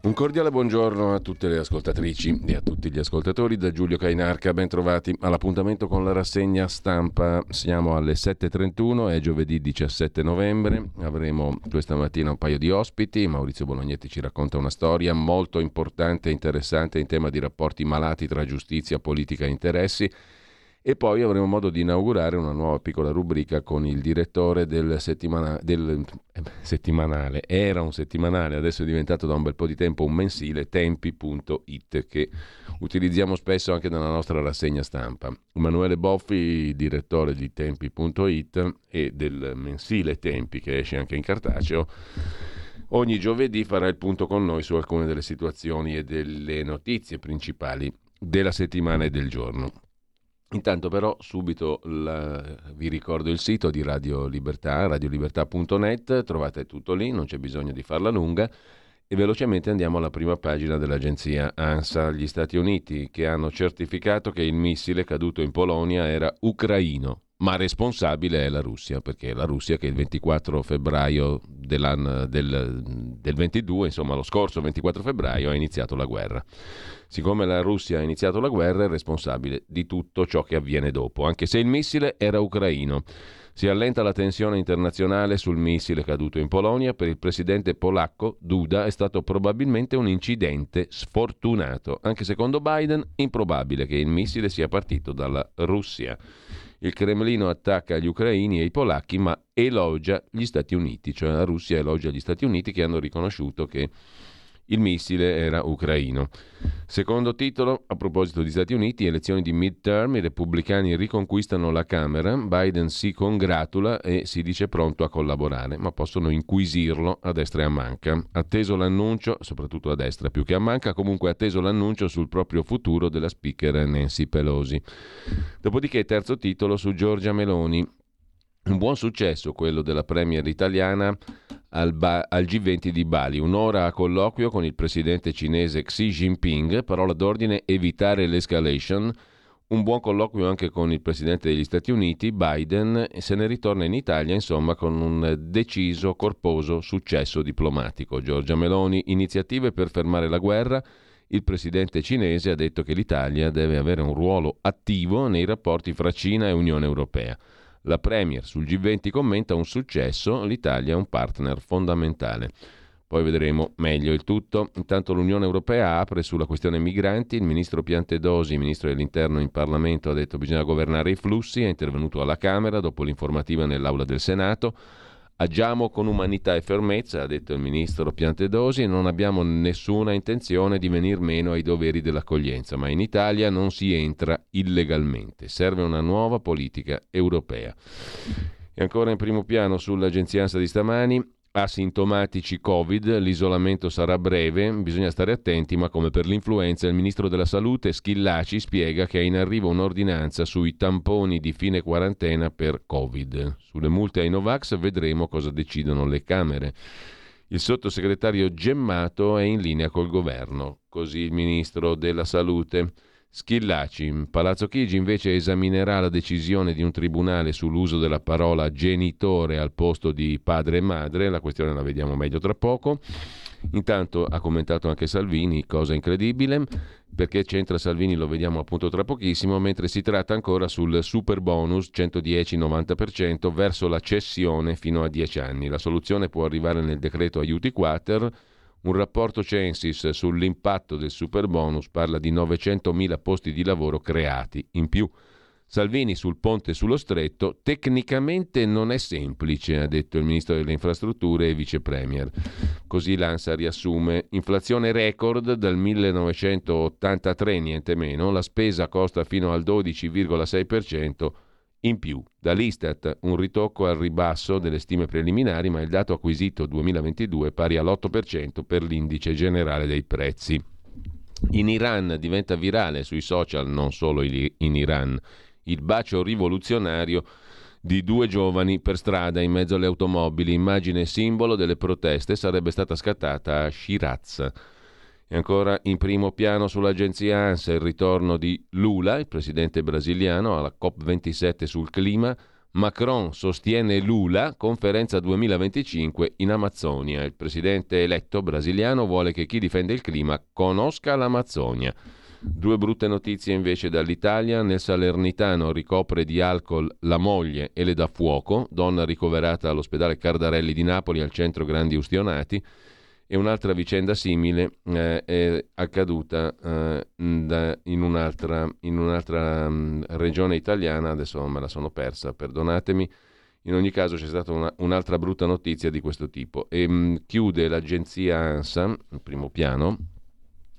Un cordiale buongiorno a tutte le ascoltatrici e a tutti gli ascoltatori da Giulio Cainarca, ben trovati all'appuntamento con la rassegna stampa. Siamo alle 7.31, è giovedì 17 novembre, avremo questa mattina un paio di ospiti. Maurizio Bolognetti ci racconta una storia molto importante e interessante in tema di rapporti malati tra giustizia, politica e interessi. E poi avremo modo di inaugurare una nuova piccola rubrica con il direttore del settimanale. Era un settimanale, adesso è diventato da un bel po' di tempo un mensile, tempi.it, che utilizziamo spesso anche nella nostra rassegna stampa. Emanuele Boffi, direttore di tempi.it e del mensile Tempi, che esce anche in cartaceo, ogni giovedì farà il punto con noi su alcune delle situazioni e delle notizie principali della settimana e del giorno. Intanto però subito vi ricordo il sito di Radio Libertà, radiolibertà.net, trovate tutto lì, non c'è bisogno di farla lunga, e velocemente andiamo alla prima pagina dell'agenzia ANSA. Gli Stati Uniti che hanno certificato che il missile caduto in Polonia era ucraino, ma responsabile è la Russia, perché è la Russia che il 24 febbraio del 22, insomma lo scorso 24 febbraio, ha iniziato la guerra. Siccome la Russia ha iniziato la guerra è responsabile di tutto ciò che avviene dopo, anche se il missile era ucraino. Si allenta la tensione internazionale sul missile caduto in Polonia. Per il presidente polacco Duda è stato probabilmente un incidente sfortunato, anche secondo Biden improbabile che il missile sia partito dalla Russia. Il Cremlino attacca gli ucraini e i polacchi, ma elogia gli Stati Uniti, cioè la Russia elogia gli Stati Uniti che hanno riconosciuto che il missile era ucraino. Secondo titolo, a proposito di Stati Uniti, elezioni di midterm, i repubblicani riconquistano la Camera, Biden si congratula e si dice pronto a collaborare, ma possono inquisirlo a destra e a manca. Atteso l'annuncio, soprattutto a destra più che a manca, comunque atteso l'annuncio sul proprio futuro della speaker Nancy Pelosi. Dopodiché terzo titolo su Giorgia Meloni. Un buon successo quello della premier italiana al G20 di Bali, un'ora a colloquio con il presidente cinese Xi Jinping, parola d'ordine evitare l'escalation, un buon colloquio anche con il presidente degli Stati Uniti, Biden, e se ne ritorna in Italia insomma con un deciso, corposo successo diplomatico. Giorgia Meloni, iniziative per fermare la guerra. Il presidente cinese ha detto che l'Italia deve avere un ruolo attivo nei rapporti fra Cina e Unione Europea. La premier sul G20 commenta un successo, l'Italia è un partner fondamentale. Poi vedremo meglio il tutto. Intanto l'Unione Europea apre sulla questione migranti, il ministro Piantedosi, ministro dell'Interno in Parlamento, ha detto che bisogna governare i flussi, è intervenuto alla Camera dopo l'informativa nell'aula del Senato. Agiamo con umanità e fermezza, ha detto il ministro Piantedosi, e non abbiamo nessuna intenzione di venir meno ai doveri dell'accoglienza, ma in Italia non si entra illegalmente. Serve una nuova politica europea. E ancora in primo piano sull'agenzia ANSA di stamani, asintomatici Covid, l'isolamento sarà breve, bisogna stare attenti, ma come per l'influenza il ministro della salute Schillaci spiega che è in arrivo un'ordinanza sui tamponi di fine quarantena per Covid. Sulle multe ai Novax vedremo cosa decidono le Camere. Il sottosegretario Gemmato è in linea col governo, così il ministro della salute Schillaci. Palazzo Chigi invece esaminerà la decisione di un tribunale sull'uso della parola genitore al posto di padre e madre, la questione la vediamo meglio tra poco. Intanto ha commentato anche Salvini, cosa incredibile, perché c'entra Salvini lo vediamo appunto tra pochissimo, mentre si tratta ancora sul super bonus 110-90% verso la cessione fino a 10 anni. La soluzione può arrivare nel decreto aiuti quater. Un rapporto Censis sull'impatto del superbonus parla di 900.000 posti di lavoro creati in più. Salvini sul ponte sullo stretto, tecnicamente non è semplice, ha detto il ministro delle infrastrutture e vice premier. Così l'ANSA riassume: inflazione record dal 1983, niente meno, la spesa costa fino al 12,6%. In più, dall'Istat un ritocco al ribasso delle stime preliminari, ma il dato acquisito 2022 è pari all'8% per l'indice generale dei prezzi. In Iran diventa virale sui social, non solo in Iran, il bacio rivoluzionario di due giovani per strada in mezzo alle automobili, immagine e simbolo delle proteste, sarebbe stata scattata a Shiraz. E ancora in primo piano sull'agenzia ANSA il ritorno di Lula, il presidente brasiliano, alla COP27 sul clima. Macron sostiene Lula, conferenza 2025 in Amazzonia. Il presidente eletto brasiliano vuole che chi difende il clima conosca l'Amazzonia. Due brutte notizie invece dall'Italia. Nel Salernitano ricopre di alcol la moglie e le dà fuoco, donna ricoverata all'ospedale Cardarelli di Napoli al centro Grandi Ustionati. E un'altra vicenda simile è accaduta in un'altra regione italiana, adesso me la sono persa, perdonatemi. In ogni caso c'è stata un'altra brutta notizia di questo tipo. E chiude l'agenzia ANSA, in primo piano,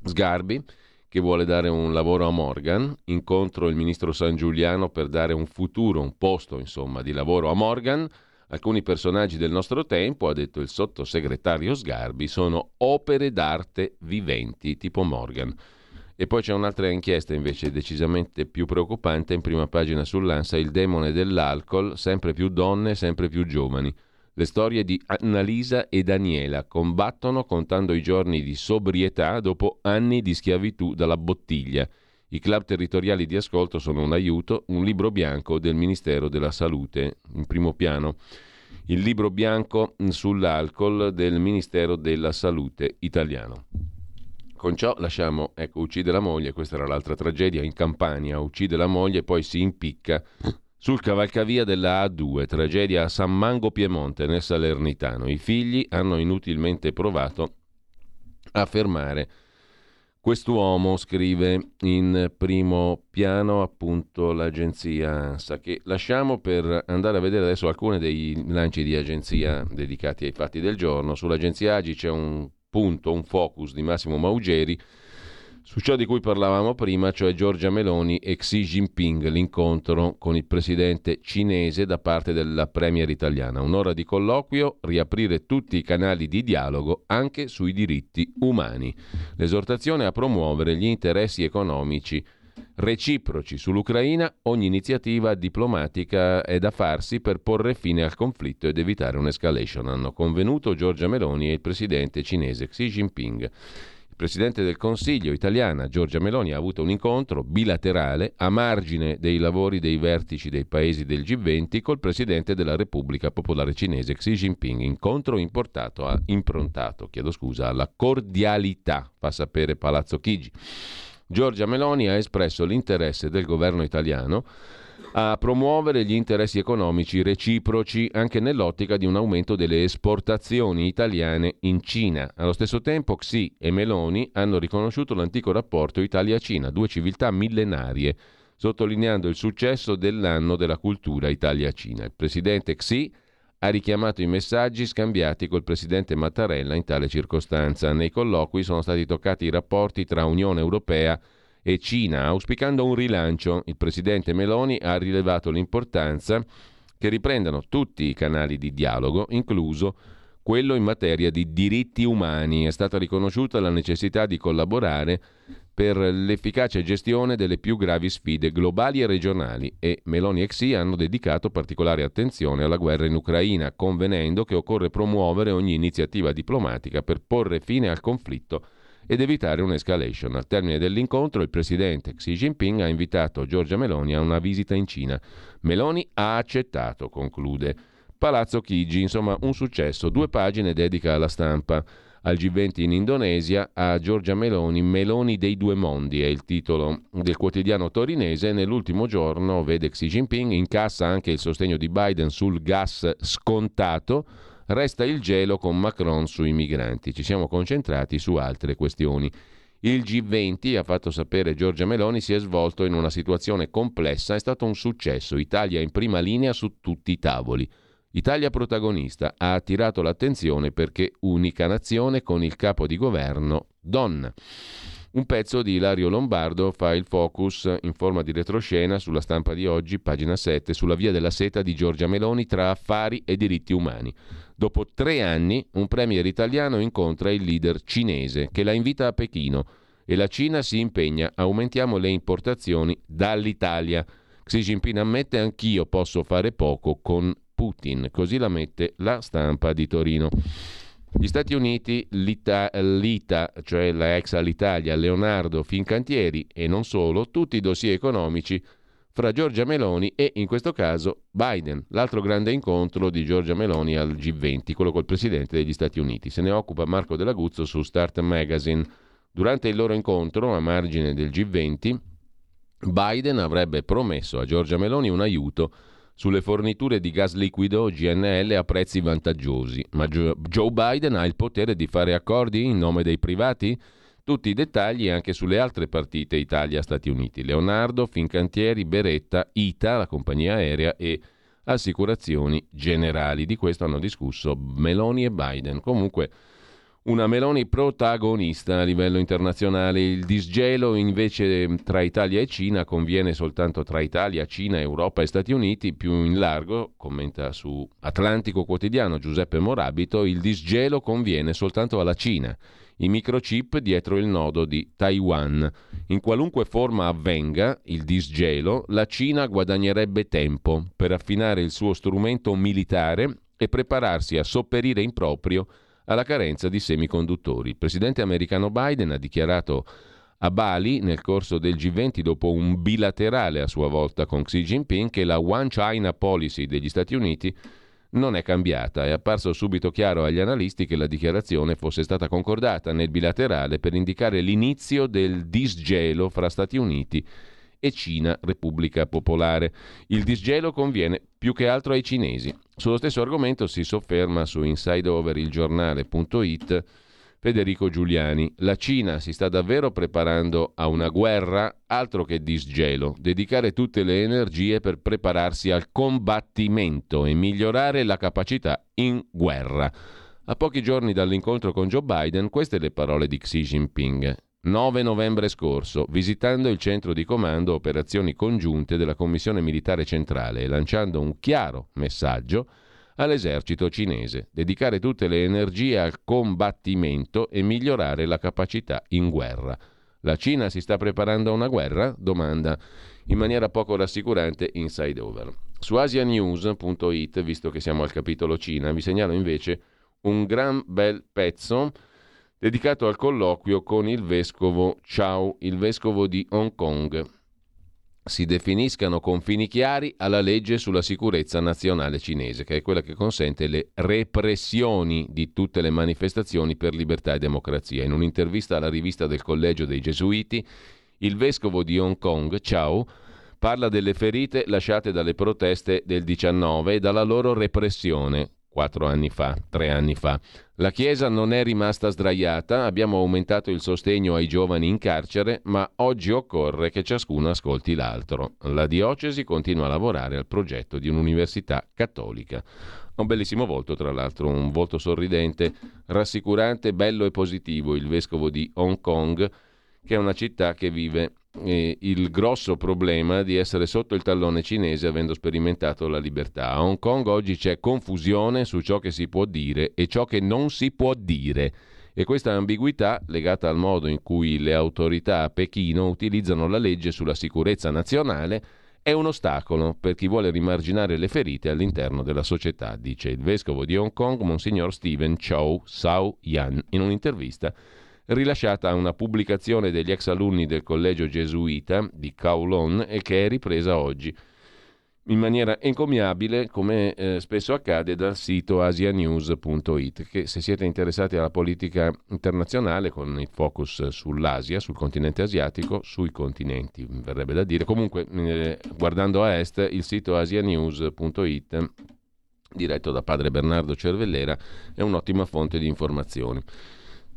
Sgarbi, che vuole dare un lavoro a Morgan, incontro il ministro Sangiuliano per dare un futuro, un posto insomma di lavoro a Morgan. Alcuni personaggi del nostro tempo, ha detto il sottosegretario Sgarbi, sono opere d'arte viventi, tipo Morgan. E poi c'è un'altra inchiesta invece decisamente più preoccupante, in prima pagina sull'ANSA, il demone dell'alcol, sempre più donne, sempre più giovani. Le storie di Annalisa e Daniela combattono contando i giorni di sobrietà dopo anni di schiavitù dalla bottiglia. I club territoriali di ascolto sono un aiuto, un libro bianco del Ministero della Salute, in primo piano. Il libro bianco sull'alcol del Ministero della Salute italiano. Con ciò lasciamo, uccide la moglie, questa era l'altra tragedia, in Campania, uccide la moglie e poi si impicca sul cavalcavia della A2, tragedia a San Mango Piemonte nel Salernitano. I figli hanno inutilmente provato a fermare quest'uomo, scrive in primo piano appunto l'agenzia ANSA, che lasciamo per andare a vedere adesso alcuni dei lanci di agenzia dedicati ai fatti del giorno. Sull'agenzia AGI c'è un punto, un focus di Massimo Maugeri su ciò di cui parlavamo prima, cioè Giorgia Meloni e Xi Jinping, l'incontro con il presidente cinese da parte della premier italiana. Un'ora di colloquio, riaprire tutti i canali di dialogo anche sui diritti umani. L'esortazione a promuovere gli interessi economici reciproci sull'Ucraina, ogni iniziativa diplomatica è da farsi per porre fine al conflitto ed evitare un'escalation. Hanno convenuto Giorgia Meloni e il presidente cinese Xi Jinping. Presidente del Consiglio italiana Giorgia Meloni ha avuto un incontro bilaterale a margine dei lavori dei vertici dei paesi del G20 col Presidente della Repubblica Popolare Cinese Xi Jinping, incontro improntato alla cordialità, fa sapere Palazzo Chigi. Giorgia Meloni ha espresso l'interesse del governo italiano a promuovere gli interessi economici reciproci anche nell'ottica di un aumento delle esportazioni italiane in Cina. Allo stesso tempo Xi e Meloni hanno riconosciuto l'antico rapporto Italia-Cina, due civiltà millenarie, sottolineando il successo dell'anno della cultura Italia-Cina. Il presidente Xi ha richiamato i messaggi scambiati col presidente Mattarella in tale circostanza. Nei colloqui sono stati toccati i rapporti tra Unione Europea e Cina, auspicando un rilancio. Il presidente Meloni ha rilevato l'importanza che riprendano tutti i canali di dialogo, incluso quello in materia di diritti umani. È stata riconosciuta la necessità di collaborare per l'efficace gestione delle più gravi sfide globali e regionali, e Meloni e Xi hanno dedicato particolare attenzione alla guerra in Ucraina, convenendo che occorre promuovere ogni iniziativa diplomatica per porre fine al conflitto ed evitare un'escalation. Al termine dell'incontro il presidente Xi Jinping ha invitato Giorgia Meloni a una visita in Cina. Meloni ha accettato, conclude. Palazzo Chigi, insomma un successo, 2 pagine dedica alla stampa. Al G20 in Indonesia, a Giorgia Meloni, Meloni dei 2 mondi è il titolo del quotidiano torinese. Nell'ultimo giorno vede Xi Jinping, incassa anche il sostegno di Biden sul gas scontato. Resta il gelo con Macron sui migranti. Ci siamo concentrati su altre questioni. Il G20, ha fatto sapere Giorgia Meloni, si è svolto in una situazione complessa. È stato un successo. Italia in prima linea su tutti i tavoli. Italia protagonista, ha attirato l'attenzione perché unica nazione con il capo di governo donna. Un pezzo di Ilario Lombardo fa il focus in forma di retroscena sulla stampa di oggi, pagina 7, sulla via della seta di Giorgia Meloni tra affari e diritti umani. Dopo 3 anni un premier italiano incontra il leader cinese che la invita a Pechino e la Cina si impegna: aumentiamo le importazioni dall'Italia. Xi Jinping ammette: anch'io posso fare poco con Putin. Così la mette la stampa di Torino. Gli Stati Uniti, l'ITA, cioè la ex Alitalia, Leonardo, Fincantieri e non solo, tutti i dossier economici fra Giorgia Meloni e, in questo caso, Biden. L'altro grande incontro di Giorgia Meloni al G20, quello col presidente degli Stati Uniti. Se ne occupa Marco Dell'Aguzzo su Start Magazine. Durante il loro incontro, a margine del G20, Biden avrebbe promesso a Giorgia Meloni un aiuto sulle forniture di gas liquido GNL a prezzi vantaggiosi. Ma Joe Biden ha il potere di fare accordi in nome dei privati? Tutti i dettagli anche sulle altre partite Italia-Stati Uniti. Leonardo, Fincantieri, Beretta, ITA, la compagnia aerea, e assicurazioni generali. Di questo hanno discusso Meloni e Biden. Comunque una Meloni protagonista a livello internazionale. Il disgelo invece tra Italia e Cina conviene soltanto tra Italia, Cina, Europa e Stati Uniti. Più in largo, commenta su Atlantico Quotidiano Giuseppe Morabito, il disgelo conviene soltanto alla Cina. I microchip dietro il nodo di Taiwan. In qualunque forma avvenga il disgelo, la Cina guadagnerebbe tempo per affinare il suo strumento militare e prepararsi a sopperire in proprio alla carenza di semiconduttori. Il presidente americano Biden ha dichiarato a Bali nel corso del G20, dopo un bilaterale a sua volta con Xi Jinping, che la One China Policy degli Stati Uniti non è cambiata. È apparso subito chiaro agli analisti che la dichiarazione fosse stata concordata nel bilaterale per indicare l'inizio del disgelo fra Stati Uniti e Cina Repubblica Popolare. Il disgelo conviene più che altro ai cinesi. Sullo stesso argomento si sofferma su Inside Over il giornale.it Federico Giuliani. La Cina si sta davvero preparando a una guerra, altro che disgelo. Dedicare tutte le energie per prepararsi al combattimento e migliorare la capacità in guerra. A pochi giorni dall'incontro con Joe Biden, queste le parole di Xi Jinping. 9 novembre scorso, visitando il centro di comando operazioni congiunte della Commissione Militare Centrale e lanciando un chiaro messaggio all'esercito cinese: dedicare tutte le energie al combattimento e migliorare la capacità in guerra. La Cina si sta preparando a una guerra? Domanda in maniera poco rassicurante Inside Over. Su asianews.it, visto che siamo al capitolo Cina, vi segnalo invece un gran bel pezzo dedicato al colloquio con il vescovo Chow, il vescovo di Hong Kong. Si definiscano confini chiari alla legge sulla sicurezza nazionale cinese, che è quella che consente le repressioni di tutte le manifestazioni per libertà e democrazia. In un'intervista alla rivista del Collegio dei Gesuiti, il vescovo di Hong Kong, Chow, parla delle ferite lasciate dalle proteste del 19 e dalla loro repressione. 3 anni fa. La Chiesa non è rimasta sdraiata, abbiamo aumentato il sostegno ai giovani in carcere, ma oggi occorre che ciascuno ascolti l'altro. La diocesi continua a lavorare al progetto di un'università cattolica. Un bellissimo volto, tra l'altro, un volto sorridente, rassicurante, bello e positivo, il vescovo di Hong Kong, che è una città che vive il grosso problema di essere sotto il tallone cinese avendo sperimentato la libertà. A Hong Kong oggi c'è confusione su ciò che si può dire e ciò che non si può dire, e questa ambiguità, legata al modo in cui le autorità a Pechino utilizzano la legge sulla sicurezza nazionale, è un ostacolo per chi vuole rimarginare le ferite all'interno della società, dice il vescovo di Hong Kong, Monsignor Stephen Chow Sau Yan, in un'intervista rilasciata a una pubblicazione degli ex alunni del collegio gesuita di Kowloon e che è ripresa oggi in maniera encomiabile, come spesso accade, dal sito asianews.it, che, se siete interessati alla politica internazionale con il focus sull'Asia, sul continente asiatico, sui continenti verrebbe da dire, comunque guardando a est, il sito asianews.it diretto da padre Bernardo Cervellera è un'ottima fonte di informazioni.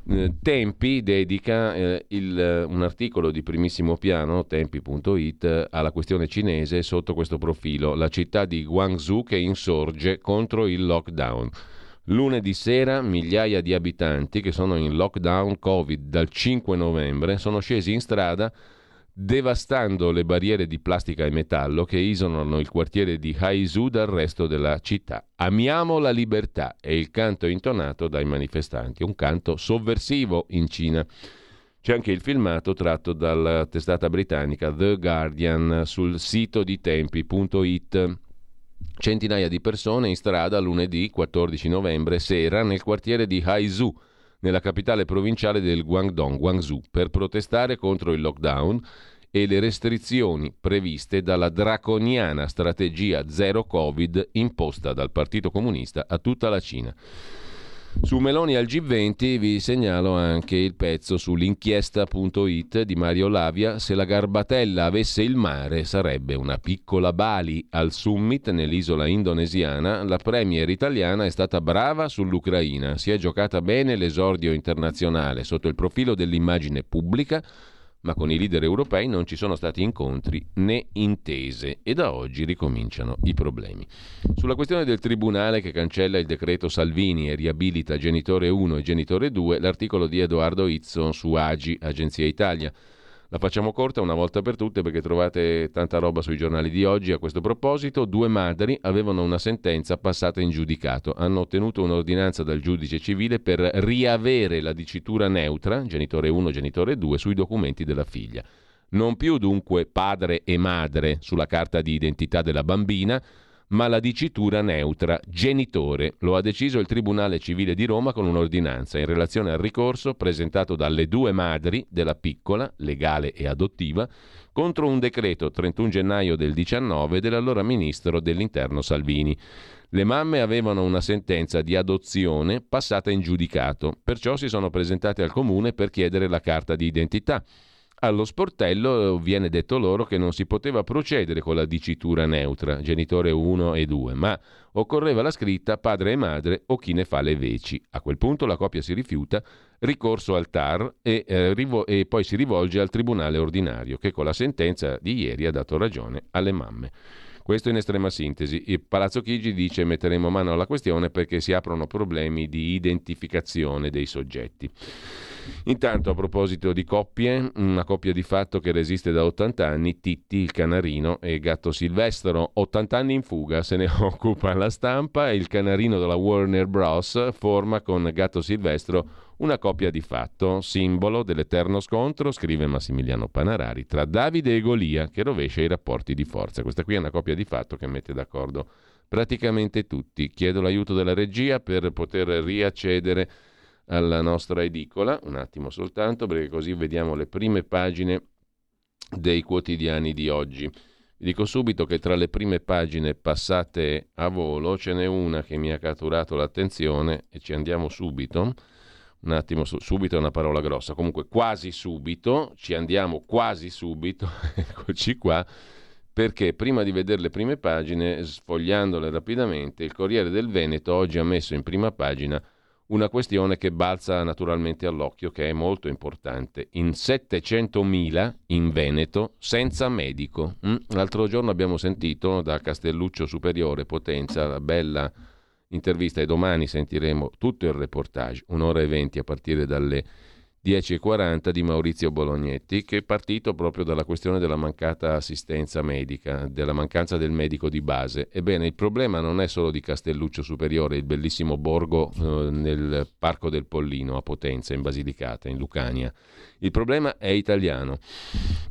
Tempi dedica un articolo di primissimo piano, tempi.it, alla questione cinese sotto questo profilo: la città di Guangzhou che insorge contro il lockdown. Lunedì sera migliaia di abitanti che sono in lockdown Covid dal 5 novembre sono scesi in strada devastando le barriere di plastica e metallo che isolano il quartiere di Haizhou dal resto della città. Amiamo la libertà è il canto intonato dai manifestanti, un canto sovversivo in Cina. C'è anche il filmato tratto dalla testata britannica The Guardian sul sito di tempi.it. Centinaia di persone in strada lunedì 14 novembre sera nel quartiere di Haizhou, nella capitale provinciale del Guangdong, Guangzhou, per protestare contro il lockdown e le restrizioni previste dalla draconiana strategia zero Covid imposta dal Partito Comunista a tutta la Cina. Su Meloni al G20 vi segnalo anche il pezzo sull'inchiesta.it di Mario Lavia: se la Garbatella avesse il mare sarebbe una piccola Bali. Al summit nell'isola indonesiana la premier italiana è stata brava sull'Ucraina, si è giocata bene l'esordio internazionale sotto il profilo dell'immagine pubblica, ma con i leader europei non ci sono stati incontri né intese e da oggi ricominciano i problemi. Sulla questione del tribunale che cancella il decreto Salvini e riabilita genitore 1 e genitore 2, l'articolo di Edoardo Izzo su AGI, Agenzia Italia. La facciamo corta una volta per tutte perché trovate tanta roba sui giornali di oggi a questo proposito. Due madri avevano una sentenza passata in giudicato, hanno ottenuto un'ordinanza dal giudice civile per riavere la dicitura neutra, genitore 1, genitore 2, sui documenti della figlia. Non più dunque padre e madre sulla carta di identità della bambina, ma la dicitura neutra, genitore. Lo ha deciso il Tribunale Civile di Roma con un'ordinanza in relazione al ricorso presentato dalle due madri della piccola, legale e adottiva, contro un decreto 31 gennaio del 19 dell'allora ministro dell'Interno Salvini. Le mamme avevano una sentenza di adozione passata in giudicato, perciò si sono presentate al comune per chiedere la carta di identità. Allo sportello viene detto loro che non si poteva procedere con la dicitura neutra, genitore 1 e 2, ma occorreva la scritta padre e madre o chi ne fa le veci. A quel punto la coppia si rifiuta, ricorso al TAR e poi si rivolge al tribunale ordinario, che con la sentenza di ieri ha dato ragione alle mamme. Questo in estrema sintesi. Il Palazzo Chigi dice: metteremo mano alla questione perché si aprono problemi di identificazione dei soggetti. Intanto, a proposito di coppie, una coppia di fatto che resiste da 80 anni, Titti il canarino e Gatto Silvestro, 80 anni in fuga, se ne occupa la Stampa. Il canarino della Warner Bros. Forma con Gatto Silvestro una coppia di fatto, simbolo dell'eterno scontro, scrive Massimiliano Panarari, tra Davide e Golia, che rovescia i rapporti di forza. Questa qui è una coppia di fatto che mette d'accordo praticamente tutti. Chiedo l'aiuto della regia per poter riaccedere alla nostra edicola, un attimo soltanto, perché così vediamo le prime pagine dei quotidiani di oggi. Vi dico subito che tra le prime pagine passate a volo ce n'è una che mi ha catturato l'attenzione e ci andiamo subito. Un attimo, subito è una parola grossa, comunque quasi subito, ci andiamo quasi subito, eccoci qua, perché prima di vedere le prime pagine, sfogliandole rapidamente, il Corriere del Veneto oggi ha messo in prima pagina una questione che balza naturalmente all'occhio, che è molto importante. In 700.000 in Veneto senza medico. L'altro giorno abbiamo sentito da Castelluccio Superiore, Potenza, la bella intervista, e domani sentiremo tutto il reportage, 1:20 a partire dalle 10:40 di Maurizio Bolognetti, che è partito proprio dalla questione della mancata assistenza medica, della mancanza del medico di base. Ebbene, il problema non è solo di Castelluccio Superiore, il bellissimo borgo nel Parco del Pollino a Potenza, in Basilicata, in Lucania. Il problema è italiano.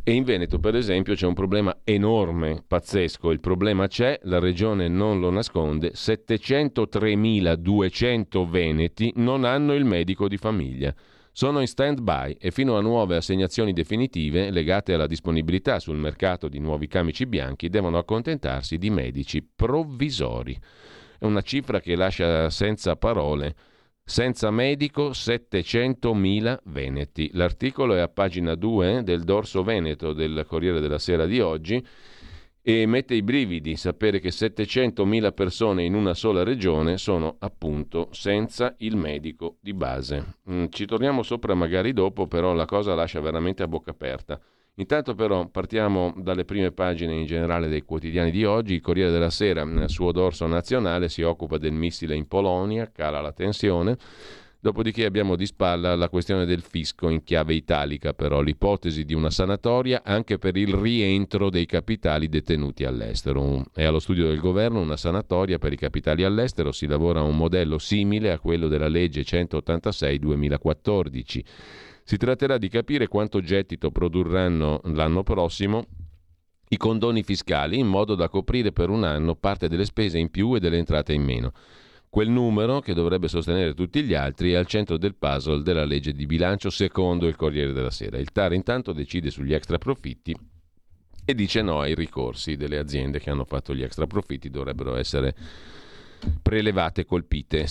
E in Veneto, per esempio, c'è un problema enorme, pazzesco. Il problema c'è, la regione non lo nasconde, 703.200 veneti non hanno il medico di famiglia. Sono in stand-by e fino a nuove assegnazioni definitive legate alla disponibilità sul mercato di nuovi camici bianchi devono accontentarsi di medici provvisori. È una cifra che lascia senza parole. Senza medico 700.000 veneti. L'articolo è a pagina 2 del Dorso Veneto del Corriere della Sera di oggi e mette i brividi sapere che 700.000 persone in una sola regione sono appunto senza il medico di base. Ci torniamo sopra magari dopo, però la cosa lascia veramente a bocca aperta. Intanto però partiamo dalle prime pagine in generale dei quotidiani di oggi. Il Corriere della Sera nel suo dorso nazionale si occupa del missile in Polonia, cala la tensione. Dopodiché abbiamo di spalla la questione del fisco in chiave italica, però l'ipotesi di una sanatoria anche per il rientro dei capitali detenuti all'estero. È allo studio del governo una sanatoria per i capitali all'estero, si lavora a un modello simile a quello della legge 186-2014. Si tratterà di capire quanto gettito produrranno l'anno prossimo i condoni fiscali in modo da coprire per un anno parte delle spese in più e delle entrate in meno. Quel numero, che dovrebbe sostenere tutti gli altri, è al centro del puzzle della legge di bilancio, secondo il Corriere della Sera. Il TAR intanto decide sugli extraprofitti e dice no ai ricorsi delle aziende che hanno fatto gli extraprofitti, dovrebbero essere prelevate, colpite,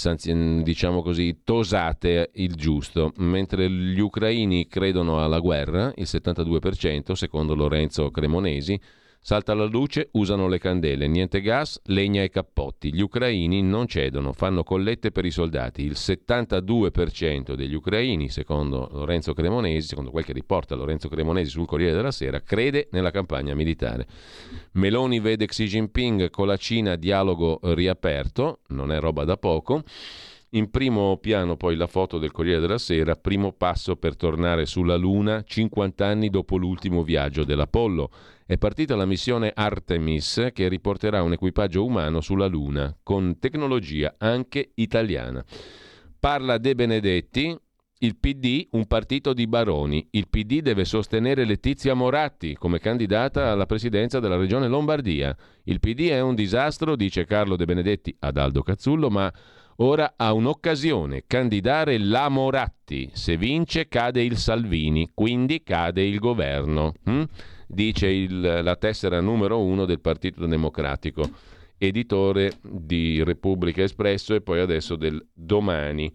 diciamo così, tosate il giusto. Mentre gli ucraini credono alla guerra, il 72%, secondo Lorenzo Cremonesi, salta la luce, usano le candele, niente gas, legna e cappotti. Gli ucraini non cedono, fanno collette per i soldati. Il 72% degli ucraini, secondo Lorenzo Cremonesi, secondo quel che riporta Lorenzo Cremonesi sul Corriere della Sera, crede nella campagna militare. Meloni vede Xi Jinping con la Cina, dialogo riaperto, non è roba da poco. In primo piano poi la foto del Corriere della Sera, primo passo per tornare sulla Luna 50 anni dopo l'ultimo viaggio dell'Apollo. È partita la missione Artemis che riporterà un equipaggio umano sulla Luna con tecnologia anche italiana. Parla De Benedetti, il PD un partito di baroni, il PD deve sostenere Letizia Moratti come candidata alla presidenza della regione Lombardia. Il PD è un disastro, dice Carlo De Benedetti ad Aldo Cazzullo, ma ora ha un'occasione, candidare la Moratti. Se vince cade il Salvini, quindi cade il governo, dice la tessera numero 1 del Partito Democratico, editore di Repubblica Espresso e poi adesso del Domani.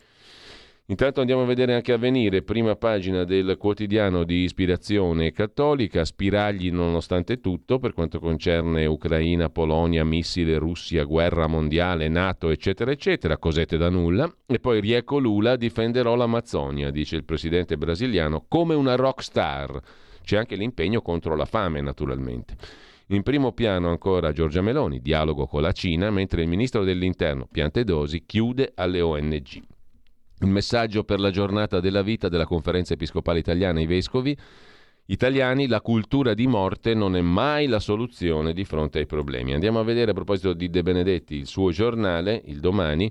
Intanto andiamo a vedere anche Avvenire, prima pagina del quotidiano di ispirazione cattolica, spiragli nonostante tutto per quanto concerne Ucraina, Polonia, missile, Russia, guerra mondiale, NATO, eccetera, eccetera, cosette da nulla. E poi Rieco Lula, difenderò l'Amazzonia, dice il presidente brasiliano, come una rockstar. C'è anche l'impegno contro la fame, naturalmente. In primo piano ancora Giorgia Meloni, dialogo con la Cina, mentre il ministro dell'Interno, Piantedosi, chiude alle ONG. Il messaggio per la giornata della vita della Conferenza Episcopale Italiana, i vescovi italiani, la cultura di morte non è mai la soluzione di fronte ai problemi. Andiamo a vedere a proposito di De Benedetti il suo giornale, il Domani,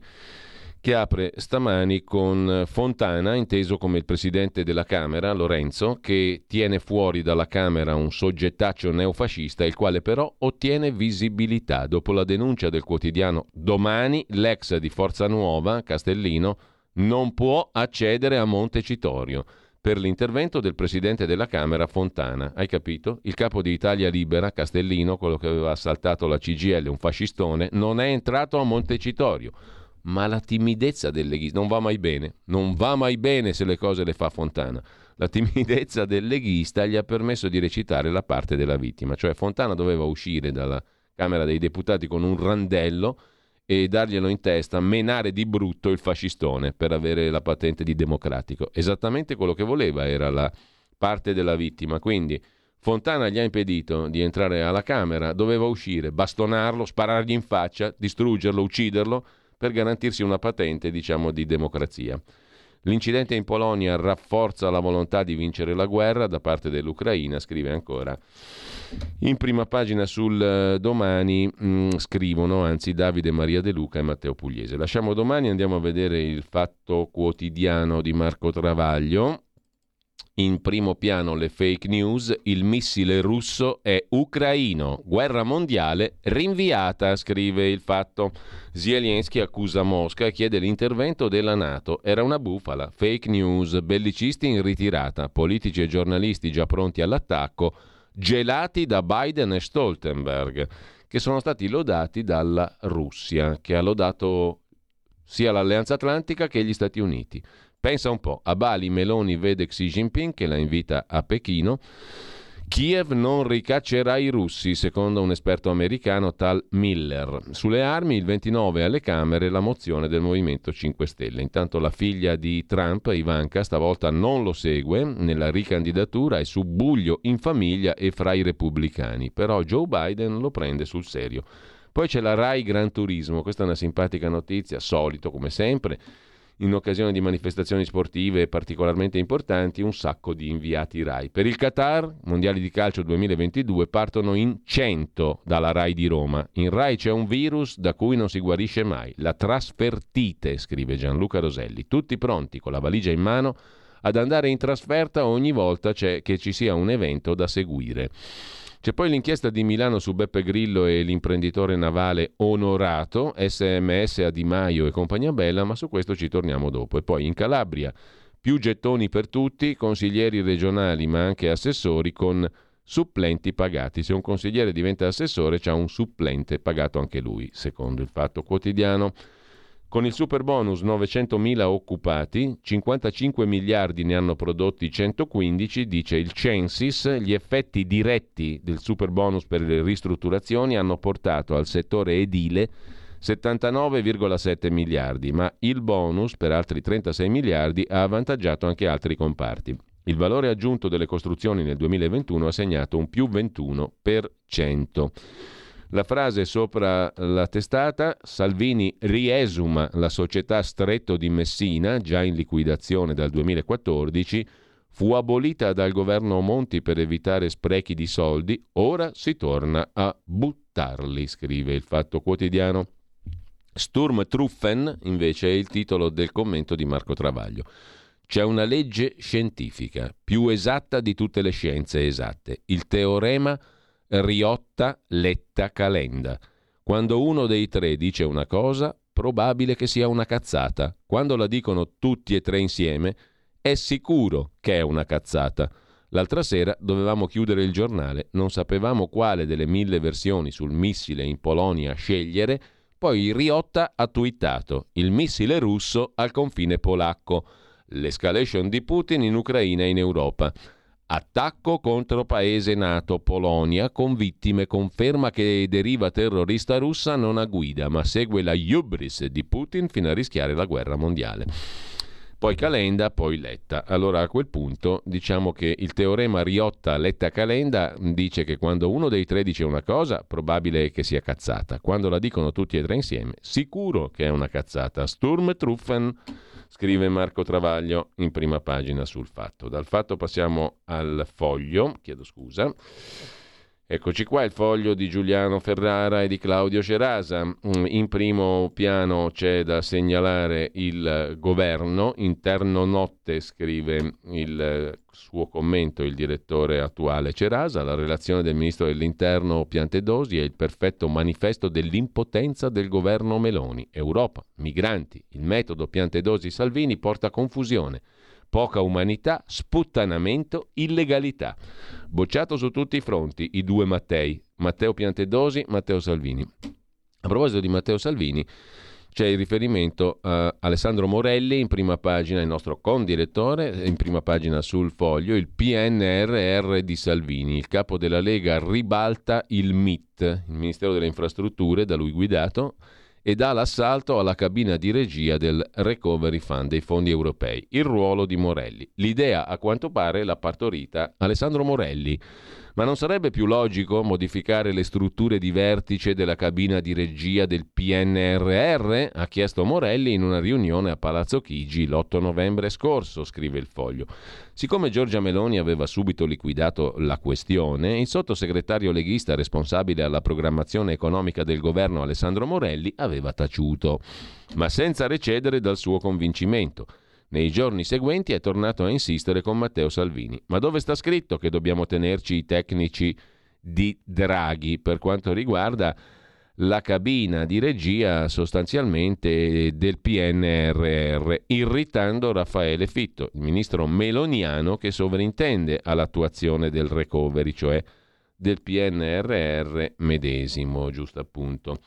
che apre stamani con Fontana, inteso come il presidente della Camera, Lorenzo, che tiene fuori dalla Camera un soggettaccio neofascista, il quale però ottiene visibilità. Dopo la denuncia del quotidiano Domani, l'ex di Forza Nuova, Castellino, non può accedere a Montecitorio per l'intervento del presidente della Camera Fontana. Hai capito? Il capo di Italia Libera, Castellino, quello che aveva assaltato la CGIL, un fascistone, non è entrato a Montecitorio. Ma la timidezza del leghista non va mai bene. Non va mai bene se le cose le fa Fontana. La timidezza del leghista gli ha permesso di recitare la parte della vittima. Cioè Fontana doveva uscire dalla Camera dei Deputati con un randello e darglielo in testa, menare di brutto il fascistone per avere la patente di democratico. Esattamente quello che voleva era la parte della vittima. Quindi Fontana gli ha impedito di entrare alla Camera, doveva uscire, bastonarlo, sparargli in faccia, distruggerlo, ucciderlo per garantirsi una patente, diciamo, di democrazia. L'incidente in Polonia rafforza la volontà di vincere la guerra da parte dell'Ucraina, scrive ancora in prima pagina sul Domani, scrivono anzi Davide Maria De Luca e Matteo Pugliese. Lasciamo Domani, andiamo a vedere il Fatto Quotidiano di Marco Travaglio. In primo piano le fake news, il missile russo è ucraino, guerra mondiale rinviata, scrive il Fatto. Zelensky accusa Mosca e chiede l'intervento della NATO, era una bufala, fake news, bellicisti in ritirata, politici e giornalisti già pronti all'attacco, gelati da Biden e Stoltenberg, che sono stati lodati dalla Russia, che ha lodato sia l'Alleanza Atlantica che gli Stati Uniti. Pensa un po', a Bali Meloni vede Xi Jinping che la invita a Pechino. Kiev non ricaccerà i russi, secondo un esperto americano, tal Miller. Sulle armi, il 29 alle Camere la mozione del Movimento 5 Stelle. Intanto la figlia di Trump, Ivanka, stavolta non lo segue nella ricandidatura e subbuglio in famiglia e fra i repubblicani. Però Joe Biden lo prende sul serio. Poi c'è la Rai Gran Turismo, questa è una simpatica notizia, solito come sempre. In occasione di manifestazioni sportive particolarmente importanti, un sacco di inviati Rai. Per il Qatar, mondiali di calcio 2022, partono in 100 dalla Rai di Roma. In Rai c'è un virus da cui non si guarisce mai, la trasfertite, scrive Gianluca Roselli. Tutti pronti, con la valigia in mano, ad andare in trasferta ogni volta che ci sia un evento da seguire. C'è poi l'inchiesta di Milano su Beppe Grillo e l'imprenditore navale onorato, SMS a Di Maio e compagnia bella, ma su questo ci torniamo dopo. E poi in Calabria, più gettoni per tutti, consiglieri regionali ma anche assessori con supplenti pagati. Se un consigliere diventa assessore c'ha un supplente pagato anche lui, secondo il Fatto Quotidiano. Con il super bonus 900.000 occupati, 55 miliardi ne hanno prodotti 115, dice il Censis, gli effetti diretti del super bonus per le ristrutturazioni hanno portato al settore edile 79,7 miliardi, ma il bonus per altri 36 miliardi ha avvantaggiato anche altri comparti. Il valore aggiunto delle costruzioni nel 2021 ha segnato un più 21%. La frase sopra la testata, Salvini riesuma la società Stretto di Messina, già in liquidazione dal 2014, fu abolita dal governo Monti per evitare sprechi di soldi, ora si torna a buttarli, scrive il Fatto Quotidiano. Sturmtruppen, invece, è il titolo del commento di Marco Travaglio. C'è una legge scientifica, più esatta di tutte le scienze esatte, il teorema Riotta-Letta-Calenda. Quando uno dei tre dice una cosa, probabile che sia una cazzata. Quando la dicono tutti e tre insieme, è sicuro che è una cazzata. L'altra sera dovevamo chiudere il giornale, non sapevamo quale delle 1000 versioni sul missile in Polonia scegliere, poi Riotta ha twittato il missile russo al confine polacco, l'escalation di Putin in Ucraina e in Europa. Attacco contro paese NATO, Polonia, con vittime, conferma che deriva terrorista russa non ha guida, ma segue la hubris di Putin fino a rischiare la guerra mondiale. Poi Calenda, poi Letta. Allora a quel punto diciamo che il teorema Riotta-Letta-Calenda dice che quando uno dei tre dice una cosa, probabile che sia cazzata. Quando la dicono tutti e tre insieme, sicuro che è una cazzata. Sturmtruppen, scrive Marco Travaglio in prima pagina sul Fatto. Dal Fatto passiamo al Foglio, chiedo scusa. Eccoci qua, il Foglio di Giuliano Ferrara e di Claudio Cerasa. In primo piano c'è da segnalare il governo, interno notte, scrive il suo commento il direttore attuale Cerasa, la relazione del ministro dell'interno Piantedosi è il perfetto manifesto dell'impotenza del governo Meloni. Europa, migranti, il metodo Piantedosi-Salvini porta confusione. Poca umanità, sputtanamento, illegalità. Bocciato su tutti i fronti i due Mattei, Matteo Piantedosi, Matteo Salvini. A proposito di Matteo Salvini, c'è il riferimento a Alessandro Morelli in prima pagina, il nostro condirettore, in prima pagina sul Foglio, il PNRR di Salvini. Il capo della Lega ribalta il MIT, il Ministero delle Infrastrutture, da lui guidato, e dà l'assalto alla cabina di regia del Recovery Fund dei fondi europei. Il ruolo di Morelli. L'idea, a quanto pare, l'ha partorita Alessandro Morelli, Ma non sarebbe più logico modificare le strutture di vertice della cabina di regia del PNRR? Ha chiesto Morelli in una riunione a Palazzo Chigi l'8 novembre scorso, scrive il Foglio. Siccome Giorgia Meloni aveva subito liquidato la questione, il sottosegretario leghista responsabile alla programmazione economica del governo Alessandro Morelli aveva taciuto, ma senza recedere dal suo convincimento. Nei giorni seguenti è tornato a insistere con Matteo Salvini. Ma dove sta scritto che dobbiamo tenerci i tecnici di Draghi? Per quanto riguarda la cabina di regia sostanzialmente del PNRR, irritando Raffaele Fitto, il ministro meloniano che sovrintende all'attuazione del recovery, cioè del PNRR medesimo, giusto appunto.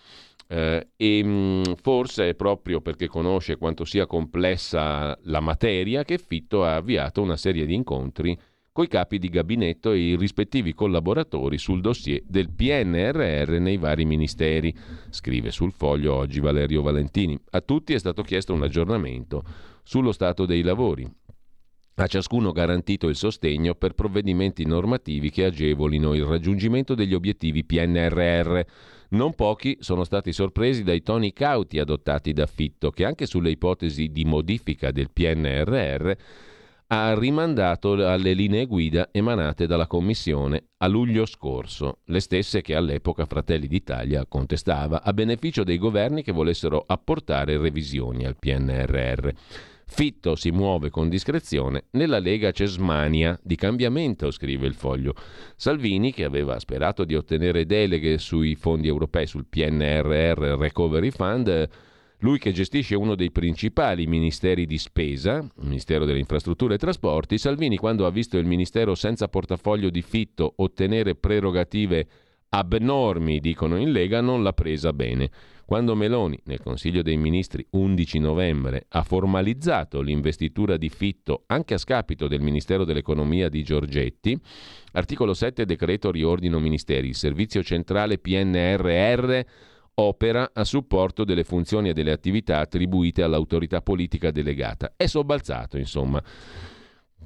E forse è proprio perché conosce quanto sia complessa la materia che Fitto ha avviato una serie di incontri coi capi di gabinetto e i rispettivi collaboratori sul dossier del PNRR nei vari ministeri, scrive sul Foglio oggi Valerio Valentini. A tutti è stato chiesto un aggiornamento sullo stato dei lavori, a ciascuno garantito il sostegno per provvedimenti normativi che agevolino il raggiungimento degli obiettivi PNRR. Non pochi sono stati sorpresi dai toni cauti adottati da Fitto, che anche sulle ipotesi di modifica del PNRR ha rimandato alle linee guida emanate dalla Commissione a luglio scorso, le stesse che all'epoca Fratelli d'Italia contestava, a beneficio dei governi che volessero apportare revisioni al PNRR. Fitto si muove con discrezione, nella Lega c'è smania di cambiamento, scrive il Foglio. Salvini, che aveva sperato di ottenere deleghe sui fondi europei, sul PNRR Recovery Fund, lui che gestisce uno dei principali ministeri di spesa, il Ministero delle Infrastrutture e Trasporti, Salvini, quando ha visto il ministero senza portafoglio di Fitto ottenere prerogative abnormi, dicono in Lega, non l'ha presa bene. Quando Meloni, nel Consiglio dei Ministri 11 novembre, ha formalizzato l'investitura di Fitto anche a scapito del Ministero dell'Economia di Giorgetti, articolo 7 decreto riordino ministeri, il servizio centrale PNRR opera a supporto delle funzioni e delle attività attribuite all'autorità politica delegata. È sobbalzato, insomma,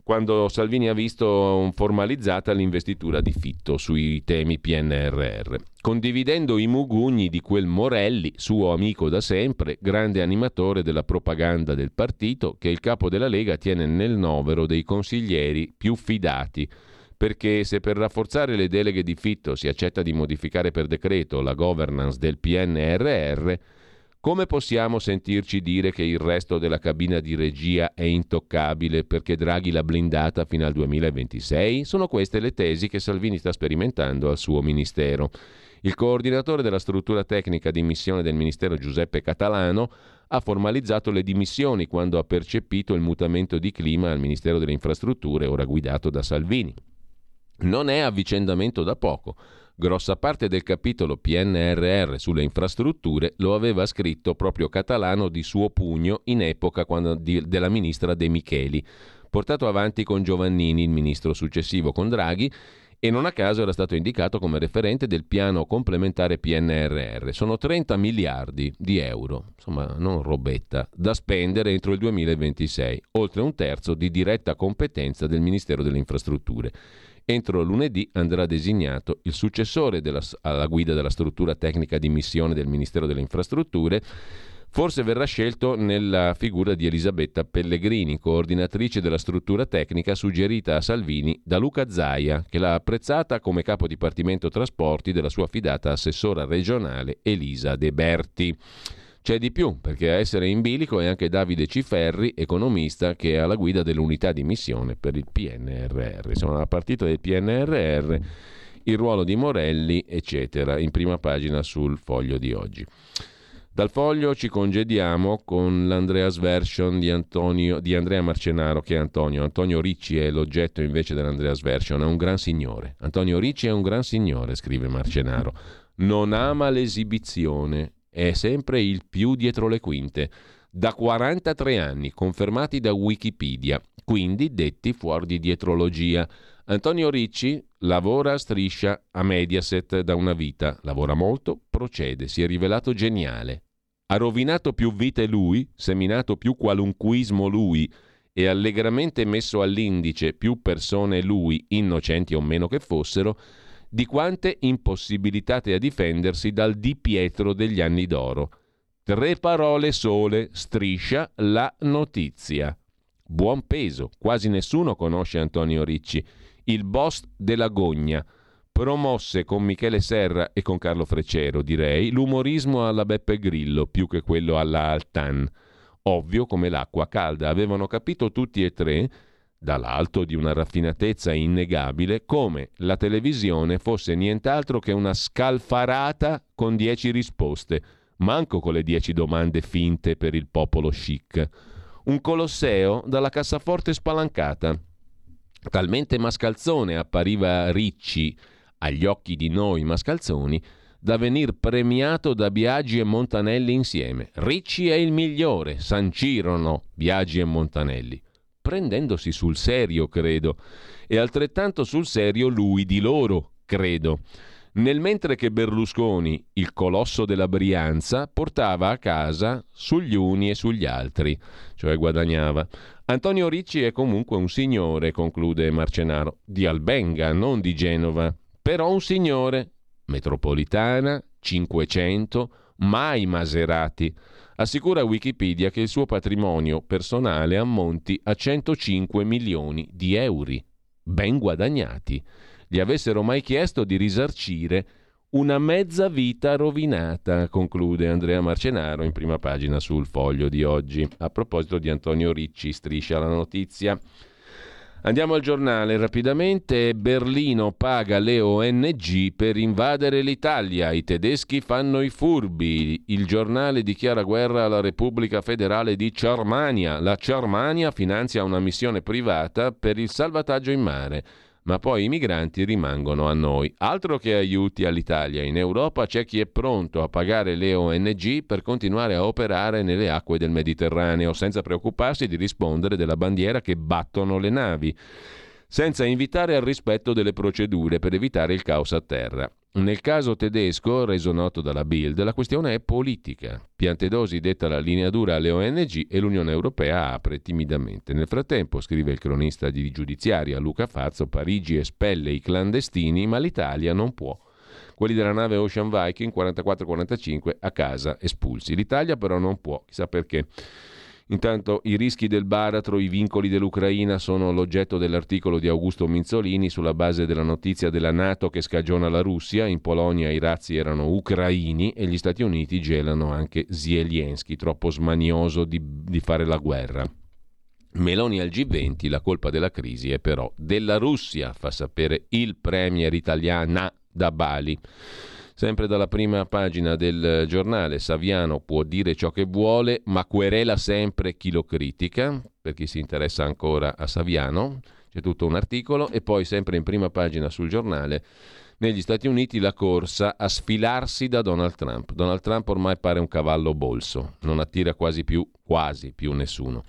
quando Salvini ha visto formalizzata l'investitura di Fitto sui temi PNRR. Condividendo i mugugni di quel Morelli, suo amico da sempre, grande animatore della propaganda del partito, che il capo della Lega tiene nel novero dei consiglieri più fidati, perché se per rafforzare le deleghe di Fitto si accetta di modificare per decreto la governance del PNRR, come possiamo sentirci dire che il resto della cabina di regia è intoccabile perché Draghi l'ha blindata fino al 2026? Sono queste le tesi che Salvini sta sperimentando al suo ministero. Il coordinatore della struttura tecnica di missione del ministero, Giuseppe Catalano, ha formalizzato le dimissioni quando ha percepito il mutamento di clima al Ministero delle Infrastrutture, ora guidato da Salvini. Non è avvicendamento da poco. Grossa parte del capitolo PNRR sulle infrastrutture lo aveva scritto proprio Catalano di suo pugno in epoca della ministra De Micheli, portato avanti con Giovannini, il ministro successivo con Draghi, e non a caso era stato indicato come referente del piano complementare PNRR. Sono 30 miliardi di euro, insomma non robetta, da spendere entro il 2026, oltre un terzo di diretta competenza del Ministero delle Infrastrutture. Entro lunedì andrà designato il successore alla guida della struttura tecnica di missione del Ministero delle Infrastrutture. Forse verrà scelto nella figura di Elisabetta Pellegrini, coordinatrice della struttura tecnica suggerita a Salvini da Luca Zaia, che l'ha apprezzata come capo dipartimento trasporti della sua fidata assessora regionale Elisa De Berti. C'è di più, perché a essere in bilico è anche Davide Ciferri, economista, che è alla guida dell'unità di missione per il PNRR. Insomma, la partita del PNRR, il ruolo di Morelli, eccetera, in prima pagina sul Foglio di oggi. Dal Foglio ci congediamo con l'Andreas Version di Andrea Marcenaro, che è Antonio. Antonio Ricci è l'oggetto invece dell'Andreas Version, è un gran signore. Antonio Ricci è un gran signore, scrive Marcenaro. Non ama l'esibizione. È sempre il più dietro le quinte, da 43 anni, confermati da Wikipedia, quindi detti fuori di dietrologia. Antonio Ricci lavora a Striscia, a Mediaset, da una vita, lavora molto, procede, si è rivelato geniale. Ha rovinato più vite lui, seminato più qualunquismo lui e allegramente messo all'indice più persone lui, innocenti o meno che fossero, di quante impossibilitate a difendersi dal Di Pietro degli anni d'oro. 3 parole sole, striscia la notizia. Buon peso, quasi nessuno conosce Antonio Ricci, il boss della gogna. Promosse con Michele Serra e con Carlo Freccero, direi, l'umorismo alla Beppe Grillo più che quello alla Altan. Ovvio come l'acqua calda, avevano capito tutti e tre, dall'alto di una raffinatezza innegabile, come la televisione fosse nient'altro che una scalfarata con 10 risposte, manco con le 10 domande finte per il popolo chic. Un colosseo dalla cassaforte spalancata. Talmente mascalzone appariva Ricci agli occhi di noi mascalzoni da venir premiato da Biagi e Montanelli insieme. Ricci è il migliore, sancirono Biagi e Montanelli, prendendosi sul serio, credo, e altrettanto sul serio lui di loro, credo, nel mentre che Berlusconi, il colosso della Brianza, portava a casa sugli uni e sugli altri, cioè guadagnava. Antonio Ricci è comunque un signore, conclude Marcenaro, di Albenga, non di Genova, però un signore. Metropolitana, 500, mai Maserati. Assicura Wikipedia che il suo patrimonio personale ammonti a 105 milioni di euro, ben guadagnati. Gli avessero mai chiesto di risarcire una mezza vita rovinata, conclude Andrea Marcenaro in prima pagina sul Foglio di oggi. A proposito di Antonio Ricci, striscia la notizia. Andiamo al giornale rapidamente. Berlino paga le ONG per invadere l'Italia. I tedeschi fanno i furbi. Il giornale dichiara guerra alla Repubblica Federale di Germania. La Germania finanzia una missione privata per il salvataggio in mare, ma poi i migranti rimangono a noi. Altro che aiuti all'Italia. In Europa c'è chi è pronto a pagare le ONG per continuare a operare nelle acque del Mediterraneo, senza preoccuparsi di rispondere della bandiera che battono le navi, senza invitare al rispetto delle procedure per evitare il caos a terra. Nel caso tedesco, reso noto dalla Bild, la questione è politica. Piantedosi detta la linea dura alle ONG e l'Unione Europea apre timidamente. Nel frattempo, scrive il cronista di giudiziaria Luca Fazzo, Parigi espelle i clandestini, ma l'Italia non può. Quelli della nave Ocean Viking 44-45 a casa espulsi. L'Italia però non può, chissà perché. Intanto i rischi del baratro, i vincoli dell'Ucraina sono l'oggetto dell'articolo di Augusto Minzolini sulla base della notizia della NATO che scagiona la Russia. In Polonia i razzi erano ucraini e gli Stati Uniti gelano anche Zelensky, troppo smanioso di fare la guerra. Meloni al G20, la colpa della crisi è però della Russia, fa sapere il premier italiana da Bali. Sempre dalla prima pagina del giornale, Saviano può dire ciò che vuole, ma querela sempre chi lo critica. Per chi si interessa ancora a Saviano, c'è tutto un articolo. E poi sempre in prima pagina sul giornale, negli Stati Uniti la corsa a sfilarsi da Donald Trump. Donald Trump ormai pare un cavallo bolso, non attira quasi più nessuno.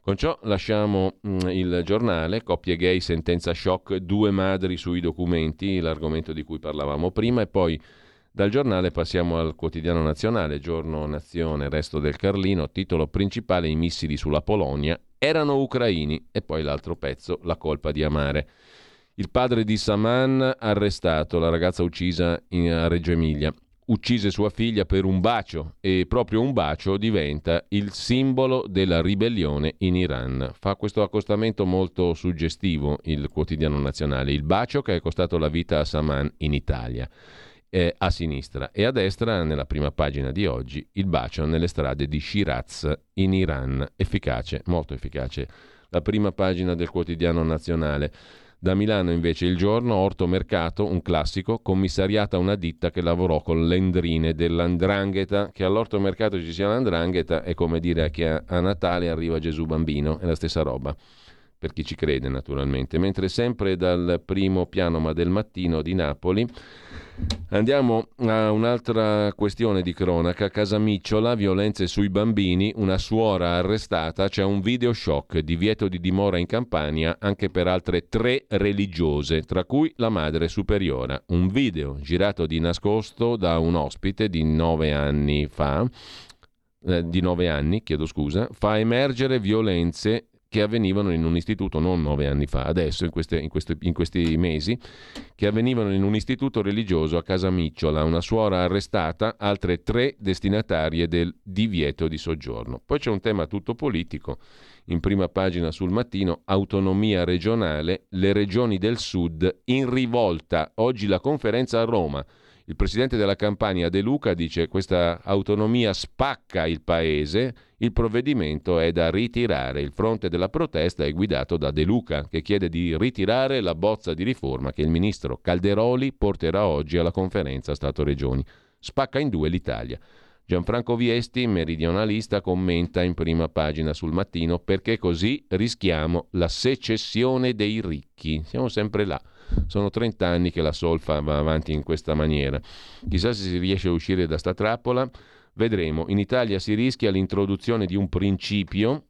Con ciò lasciamo il giornale. Coppie gay, sentenza shock, 2 madri sui documenti, l'argomento di cui parlavamo prima. E poi dal giornale passiamo al quotidiano nazionale, Giorno, Nazione, Resto del Carlino, titolo principale, i missili sulla Polonia erano ucraini, e poi l'altro pezzo, la colpa di amare. Il padre di Saman arrestato, la ragazza uccisa a Reggio Emilia, uccise sua figlia per un bacio, e proprio un bacio diventa il simbolo della ribellione in Iran. Fa questo accostamento molto suggestivo il quotidiano nazionale, il bacio che è costato la vita a Saman in Italia. A sinistra e a destra, nella prima pagina di oggi, il bacio nelle strade di Shiraz in Iran. Efficace, molto efficace, la prima pagina del quotidiano nazionale. Da Milano invece il Giorno, Orto Mercato, un classico, commissariata una ditta che lavorò con le endrine dell''ndrangheta. Che all'Orto Mercato ci sia l''ndrangheta è come dire che a Natale arriva Gesù Bambino, è la stessa roba, per chi ci crede naturalmente. Mentre sempre dal primo piano, ma del Mattino di Napoli, andiamo a un'altra questione di cronaca. Casamicciola, violenze sui bambini, una suora arrestata, c'è un video shock, divieto di dimora in Campania anche per altre 3 religiose, tra cui la madre superiora. Un video girato di nascosto da un ospite di 9 anni fa, fa emergere violenze che avvenivano in un istituto non 9 anni fa, adesso in questi mesi, che avvenivano in un istituto religioso a Casamicciola. Una suora arrestata, altre 3 destinatarie del divieto di soggiorno. Poi c'è un tema tutto politico, in prima pagina sul Mattino: autonomia regionale, le regioni del sud in rivolta, oggi la conferenza a Roma. Il presidente della Campania De Luca dice: questa autonomia spacca il paese, il provvedimento è da ritirare. Il fronte della protesta è guidato da De Luca, che chiede di ritirare la bozza di riforma che il ministro Calderoli porterà oggi alla conferenza Stato-Regioni. Spacca in 2 l'Italia. Gianfranco Viesti, meridionalista, commenta in prima pagina sul Mattino: perché così rischiamo la secessione dei ricchi. Siamo sempre là. Sono 30 anni che la solfa va avanti in questa maniera. Chissà se si riesce a uscire da sta trappola, vedremo. In Italia si rischia l'introduzione di un principio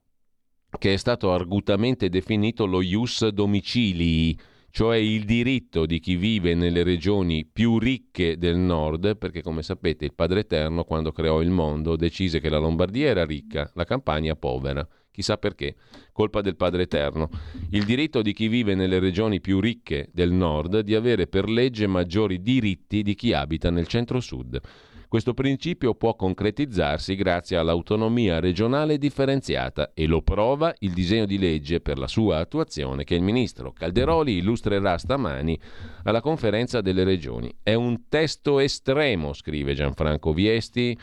che è stato argutamente definito lo ius domicilii, cioè il diritto di chi vive nelle regioni più ricche del nord, perché come sapete il Padre Eterno, quando creò il mondo, decise che la Lombardia era ricca, la Campania povera. Chissà perché, colpa del Padre Eterno. Il diritto di chi vive nelle regioni più ricche del nord di avere per legge maggiori diritti di chi abita nel centro-sud. Questo principio può concretizzarsi grazie all'autonomia regionale differenziata, e lo prova il disegno di legge per la sua attuazione che il ministro Calderoli illustrerà stamani alla conferenza delle regioni. È un testo estremo, scrive Gianfranco Viesti,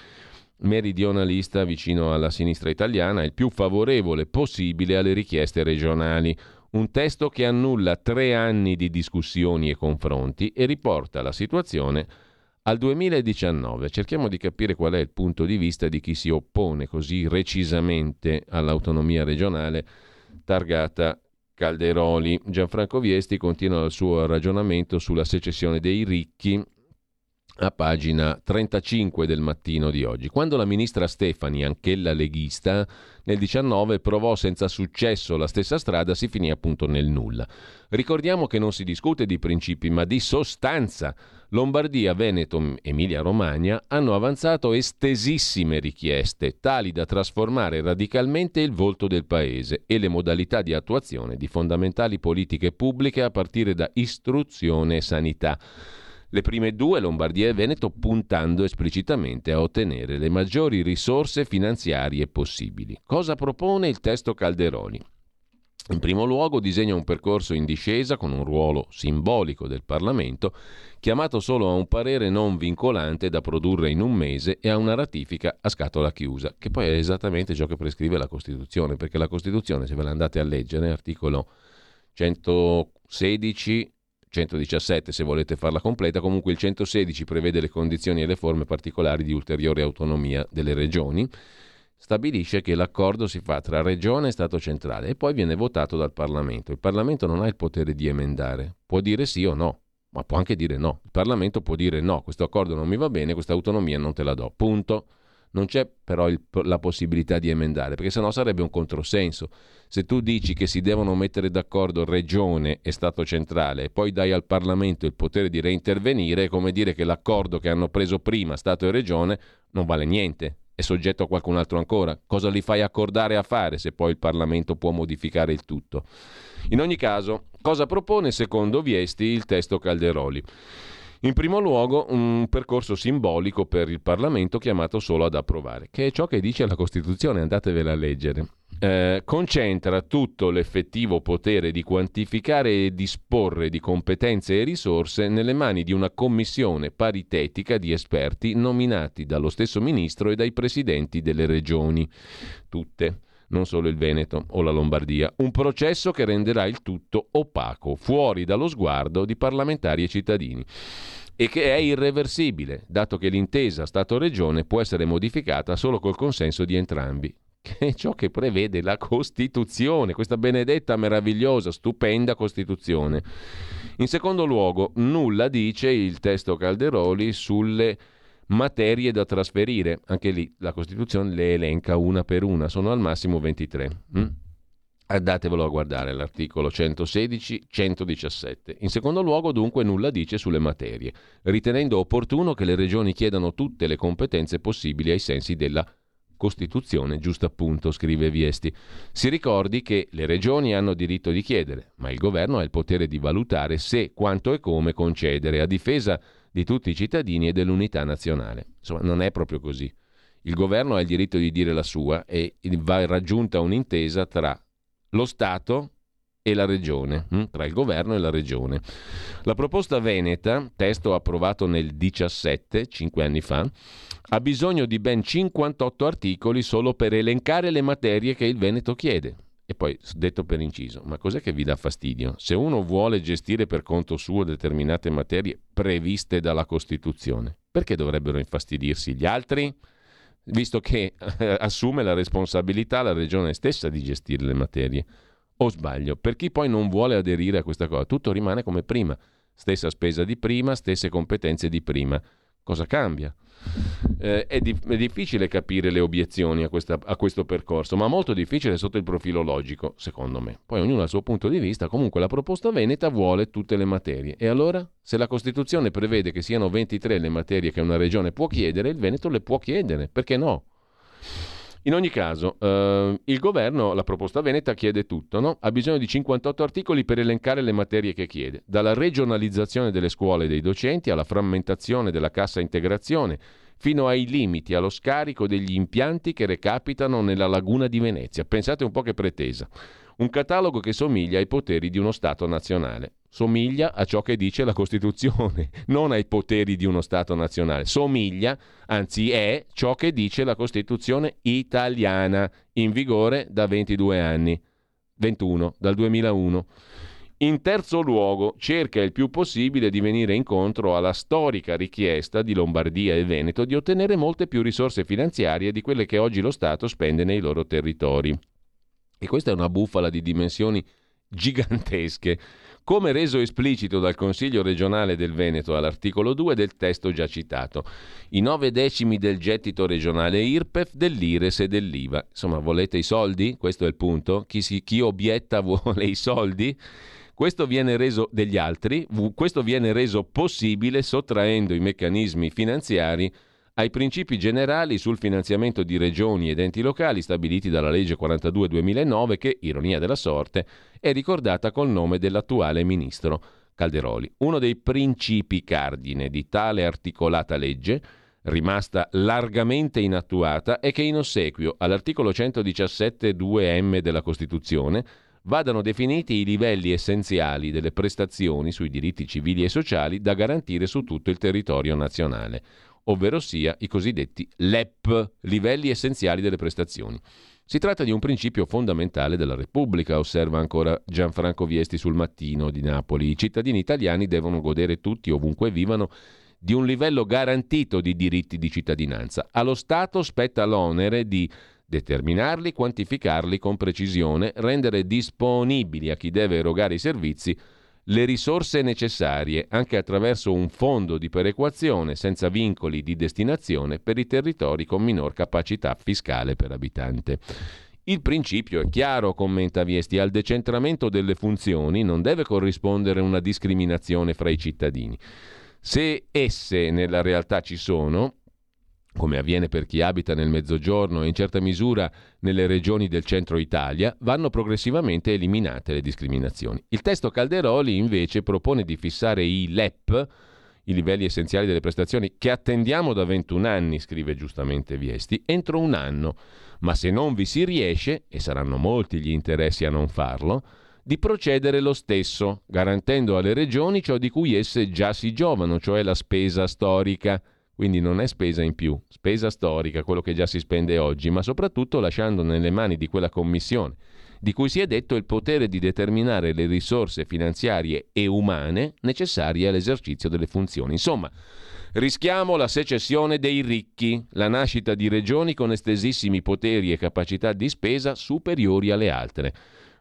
meridionalista vicino alla sinistra italiana, il più favorevole possibile alle richieste regionali. Un testo che annulla 3 anni di discussioni e confronti e riporta la situazione al 2019. Cerchiamo di capire qual è il punto di vista di chi si oppone così recisamente all'autonomia regionale targata Calderoli. Gianfranco Viesti continua il suo ragionamento sulla secessione dei ricchi a pagina 35 del Mattino di oggi. Quando la ministra Stefani, anch'ella leghista, nel 19 provò senza successo la stessa strada, si finì appunto nel nulla. Ricordiamo che non si discute di principi, ma di sostanza. Lombardia, Veneto, Emilia-Romagna hanno avanzato estesissime richieste, tali da trasformare radicalmente il volto del paese e le modalità di attuazione di fondamentali politiche pubbliche a partire da istruzione e sanità. Le prime 2, Lombardia e Veneto, puntando esplicitamente a ottenere le maggiori risorse finanziarie possibili. Cosa propone il testo Calderoli? In primo luogo disegna un percorso in discesa con un ruolo simbolico del Parlamento, chiamato solo a un parere non vincolante da produrre in un mese e a una ratifica a scatola chiusa, che poi è esattamente ciò che prescrive la Costituzione, perché la Costituzione, se ve la andate a leggere, articolo 116, 117 se volete farla completa, comunque il 116 prevede le condizioni e le forme particolari di ulteriore autonomia delle regioni, stabilisce che l'accordo si fa tra regione e Stato centrale e poi viene votato dal Parlamento. Il Parlamento non ha il potere di emendare, può dire sì o no, ma può anche dire no. Il Parlamento può dire no, questo accordo non mi va bene, questa autonomia non te la do, punto. Non c'è però la possibilità di emendare, perché sennò sarebbe un controsenso. Se tu dici che si devono mettere d'accordo regione e Stato centrale e poi dai al Parlamento il potere di reintervenire, è come dire che l'accordo che hanno preso prima Stato e regione non vale niente, è soggetto a qualcun altro ancora. Cosa li fai accordare a fare se poi il Parlamento può modificare il tutto? In ogni caso, cosa propone secondo Viesti il testo Calderoli? In primo luogo un percorso simbolico per il Parlamento chiamato solo ad approvare, che è ciò che dice la Costituzione, andatevela a leggere. Concentra tutto l'effettivo potere di quantificare e disporre di competenze e risorse nelle mani di una commissione paritetica di esperti nominati dallo stesso ministro e dai presidenti delle regioni, tutte, non solo il Veneto o la Lombardia, un processo che renderà il tutto opaco, fuori dallo sguardo di parlamentari e cittadini, e che è irreversibile, dato che l'intesa Stato-Regione può essere modificata solo col consenso di entrambi, che è ciò che prevede la Costituzione, questa benedetta, meravigliosa, stupenda Costituzione. In secondo luogo, nulla dice il testo Calderoli sulle materie da trasferire, anche lì la Costituzione le elenca una per una, sono al massimo 23. Andatevelo a guardare l'articolo 116-117. In secondo luogo dunque nulla dice sulle materie, ritenendo opportuno che le regioni chiedano tutte le competenze possibili ai sensi della Costituzione, giusto appunto, scrive Viesti. Si ricordi che le regioni hanno diritto di chiedere, ma il governo ha il potere di valutare se, quanto e come concedere, a difesa di tutti i cittadini e dell'unità nazionale. Insomma, non è proprio così. Il governo ha il diritto di dire la sua e va raggiunta un'intesa tra lo Stato e la regione, tra il governo e la regione. La proposta veneta, testo approvato nel 17, 5 anni fa, ha bisogno di ben 58 articoli solo per elencare le materie che il Veneto chiede. E poi, detto per inciso, ma cos'è che vi dà fastidio? Se uno vuole gestire per conto suo determinate materie previste dalla Costituzione, perché dovrebbero infastidirsi gli altri? Visto che assume la responsabilità la regione stessa di gestire le materie. O sbaglio? Per chi poi non vuole aderire a questa cosa, tutto rimane come prima, stessa spesa di prima, stesse competenze di prima. Cosa cambia? È difficile capire le obiezioni a questo percorso, ma molto difficile sotto il profilo logico, secondo me. Poi ognuno ha il suo punto di vista, comunque la proposta veneta vuole tutte le materie. E allora? Se la Costituzione prevede che siano 23 le materie che una regione può chiedere, il Veneto le può chiedere, perché no? In ogni caso, il governo, la proposta veneta chiede tutto, no? Ha bisogno di 58 articoli per elencare le materie che chiede, dalla regionalizzazione delle scuole e dei docenti alla frammentazione della cassa integrazione, fino ai limiti allo scarico degli impianti che recapitano nella laguna di Venezia. Pensate un po' che pretesa. Un catalogo che somiglia ai poteri di uno Stato nazionale. Somiglia a ciò che dice la Costituzione, non ai poteri di uno Stato nazionale. Somiglia, anzi è, ciò che dice la Costituzione italiana, in vigore da 22 anni, 21, dal 2001. In terzo luogo, cerca il più possibile di venire incontro alla storica richiesta di Lombardia e Veneto di ottenere molte più risorse finanziarie di quelle che oggi lo Stato spende nei loro territori. E questa è una bufala di dimensioni gigantesche, come reso esplicito dal Consiglio regionale del Veneto all'articolo 2 del testo già citato. I 9/10 del gettito regionale IRPEF, dell'IRES e dell'IVA. Insomma, volete i soldi? Questo è il punto. Chi obietta vuole i soldi? Questo viene reso possibile sottraendo i meccanismi finanziari ai principi generali sul finanziamento di regioni ed enti locali stabiliti dalla legge 42/2009 che, ironia della sorte, è ricordata col nome dell'attuale ministro Calderoli. Uno dei principi cardine di tale articolata legge, rimasta largamente inattuata, è che in ossequio all'articolo 117-2m della Costituzione vadano definiti i livelli essenziali delle prestazioni sui diritti civili e sociali da garantire su tutto il territorio nazionale, ovvero sia i cosiddetti LEP, livelli essenziali delle prestazioni. Si tratta di un principio fondamentale della Repubblica, osserva ancora Gianfranco Viesti sul Mattino di Napoli. I cittadini italiani devono godere tutti, ovunque vivano, di un livello garantito di diritti di cittadinanza. Allo Stato spetta l'onere di determinarli, quantificarli con precisione, rendere disponibili a chi deve erogare i servizi le risorse necessarie, anche attraverso un fondo di perequazione senza vincoli di destinazione per i territori con minor capacità fiscale per abitante. Il principio è chiaro, commenta Viesti, al decentramento delle funzioni non deve corrispondere una discriminazione fra i cittadini. Se esse nella realtà ci sono, come avviene per chi abita nel Mezzogiorno e in certa misura nelle regioni del centro Italia, vanno progressivamente eliminate le discriminazioni. Il testo Calderoli invece propone di fissare i LEP, i livelli essenziali delle prestazioni, che attendiamo da 21 anni, scrive giustamente Viesti, entro un anno, ma se non vi si riesce, e saranno molti gli interessi a non farlo, di procedere lo stesso, garantendo alle regioni ciò di cui esse già si giovano, cioè la spesa storica. Quindi non è spesa in più, spesa storica, quello che già si spende oggi, ma soprattutto lasciando nelle mani di quella commissione, di cui si è detto il potere di determinare le risorse finanziarie e umane necessarie all'esercizio delle funzioni. Insomma, rischiamo la secessione dei ricchi, la nascita di regioni con estesissimi poteri e capacità di spesa superiori alle altre.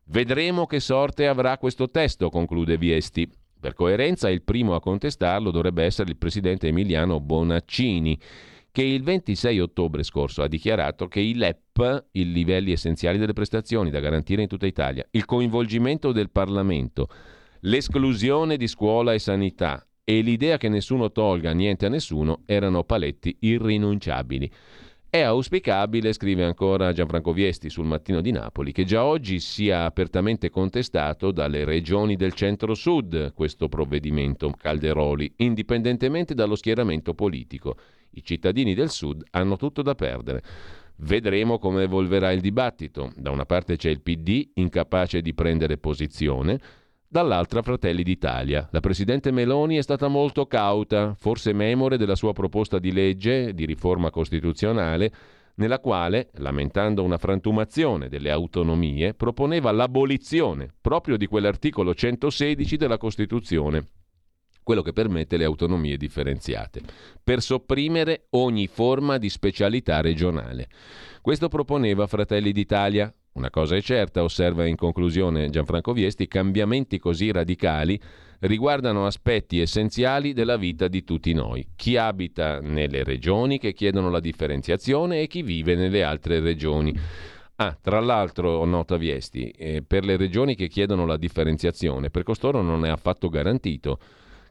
Vedremo che sorte avrà questo testo, conclude Viesti. Per coerenza, il primo a contestarlo dovrebbe essere il presidente Emiliano Bonaccini, che il 26 ottobre scorso ha dichiarato che i LEP, i livelli essenziali delle prestazioni da garantire in tutta Italia, il coinvolgimento del Parlamento, l'esclusione di scuola e sanità e l'idea che nessuno tolga niente a nessuno erano paletti irrinunciabili. È auspicabile, scrive ancora Gianfranco Viesti sul Mattino di Napoli, che già oggi sia apertamente contestato dalle regioni del centro-sud questo provvedimento Calderoli, indipendentemente dallo schieramento politico. I cittadini del sud hanno tutto da perdere. Vedremo come evolverà il dibattito. Da una parte c'è il PD, incapace di prendere posizione, dall'altra Fratelli d'Italia. La presidente Meloni è stata molto cauta, forse memore della sua proposta di legge di riforma costituzionale, nella quale, lamentando una frantumazione delle autonomie, proponeva l'abolizione proprio di quell'articolo 116 della Costituzione, quello che permette le autonomie differenziate, per sopprimere ogni forma di specialità regionale. Questo proponeva Fratelli d'Italia. Una cosa è certa, osserva in conclusione Gianfranco Viesti, cambiamenti così radicali riguardano aspetti essenziali della vita di tutti noi, chi abita nelle regioni che chiedono la differenziazione e chi vive nelle altre regioni. Ah, tra l'altro, nota Viesti, per le regioni che chiedono la differenziazione, per costoro non è affatto garantito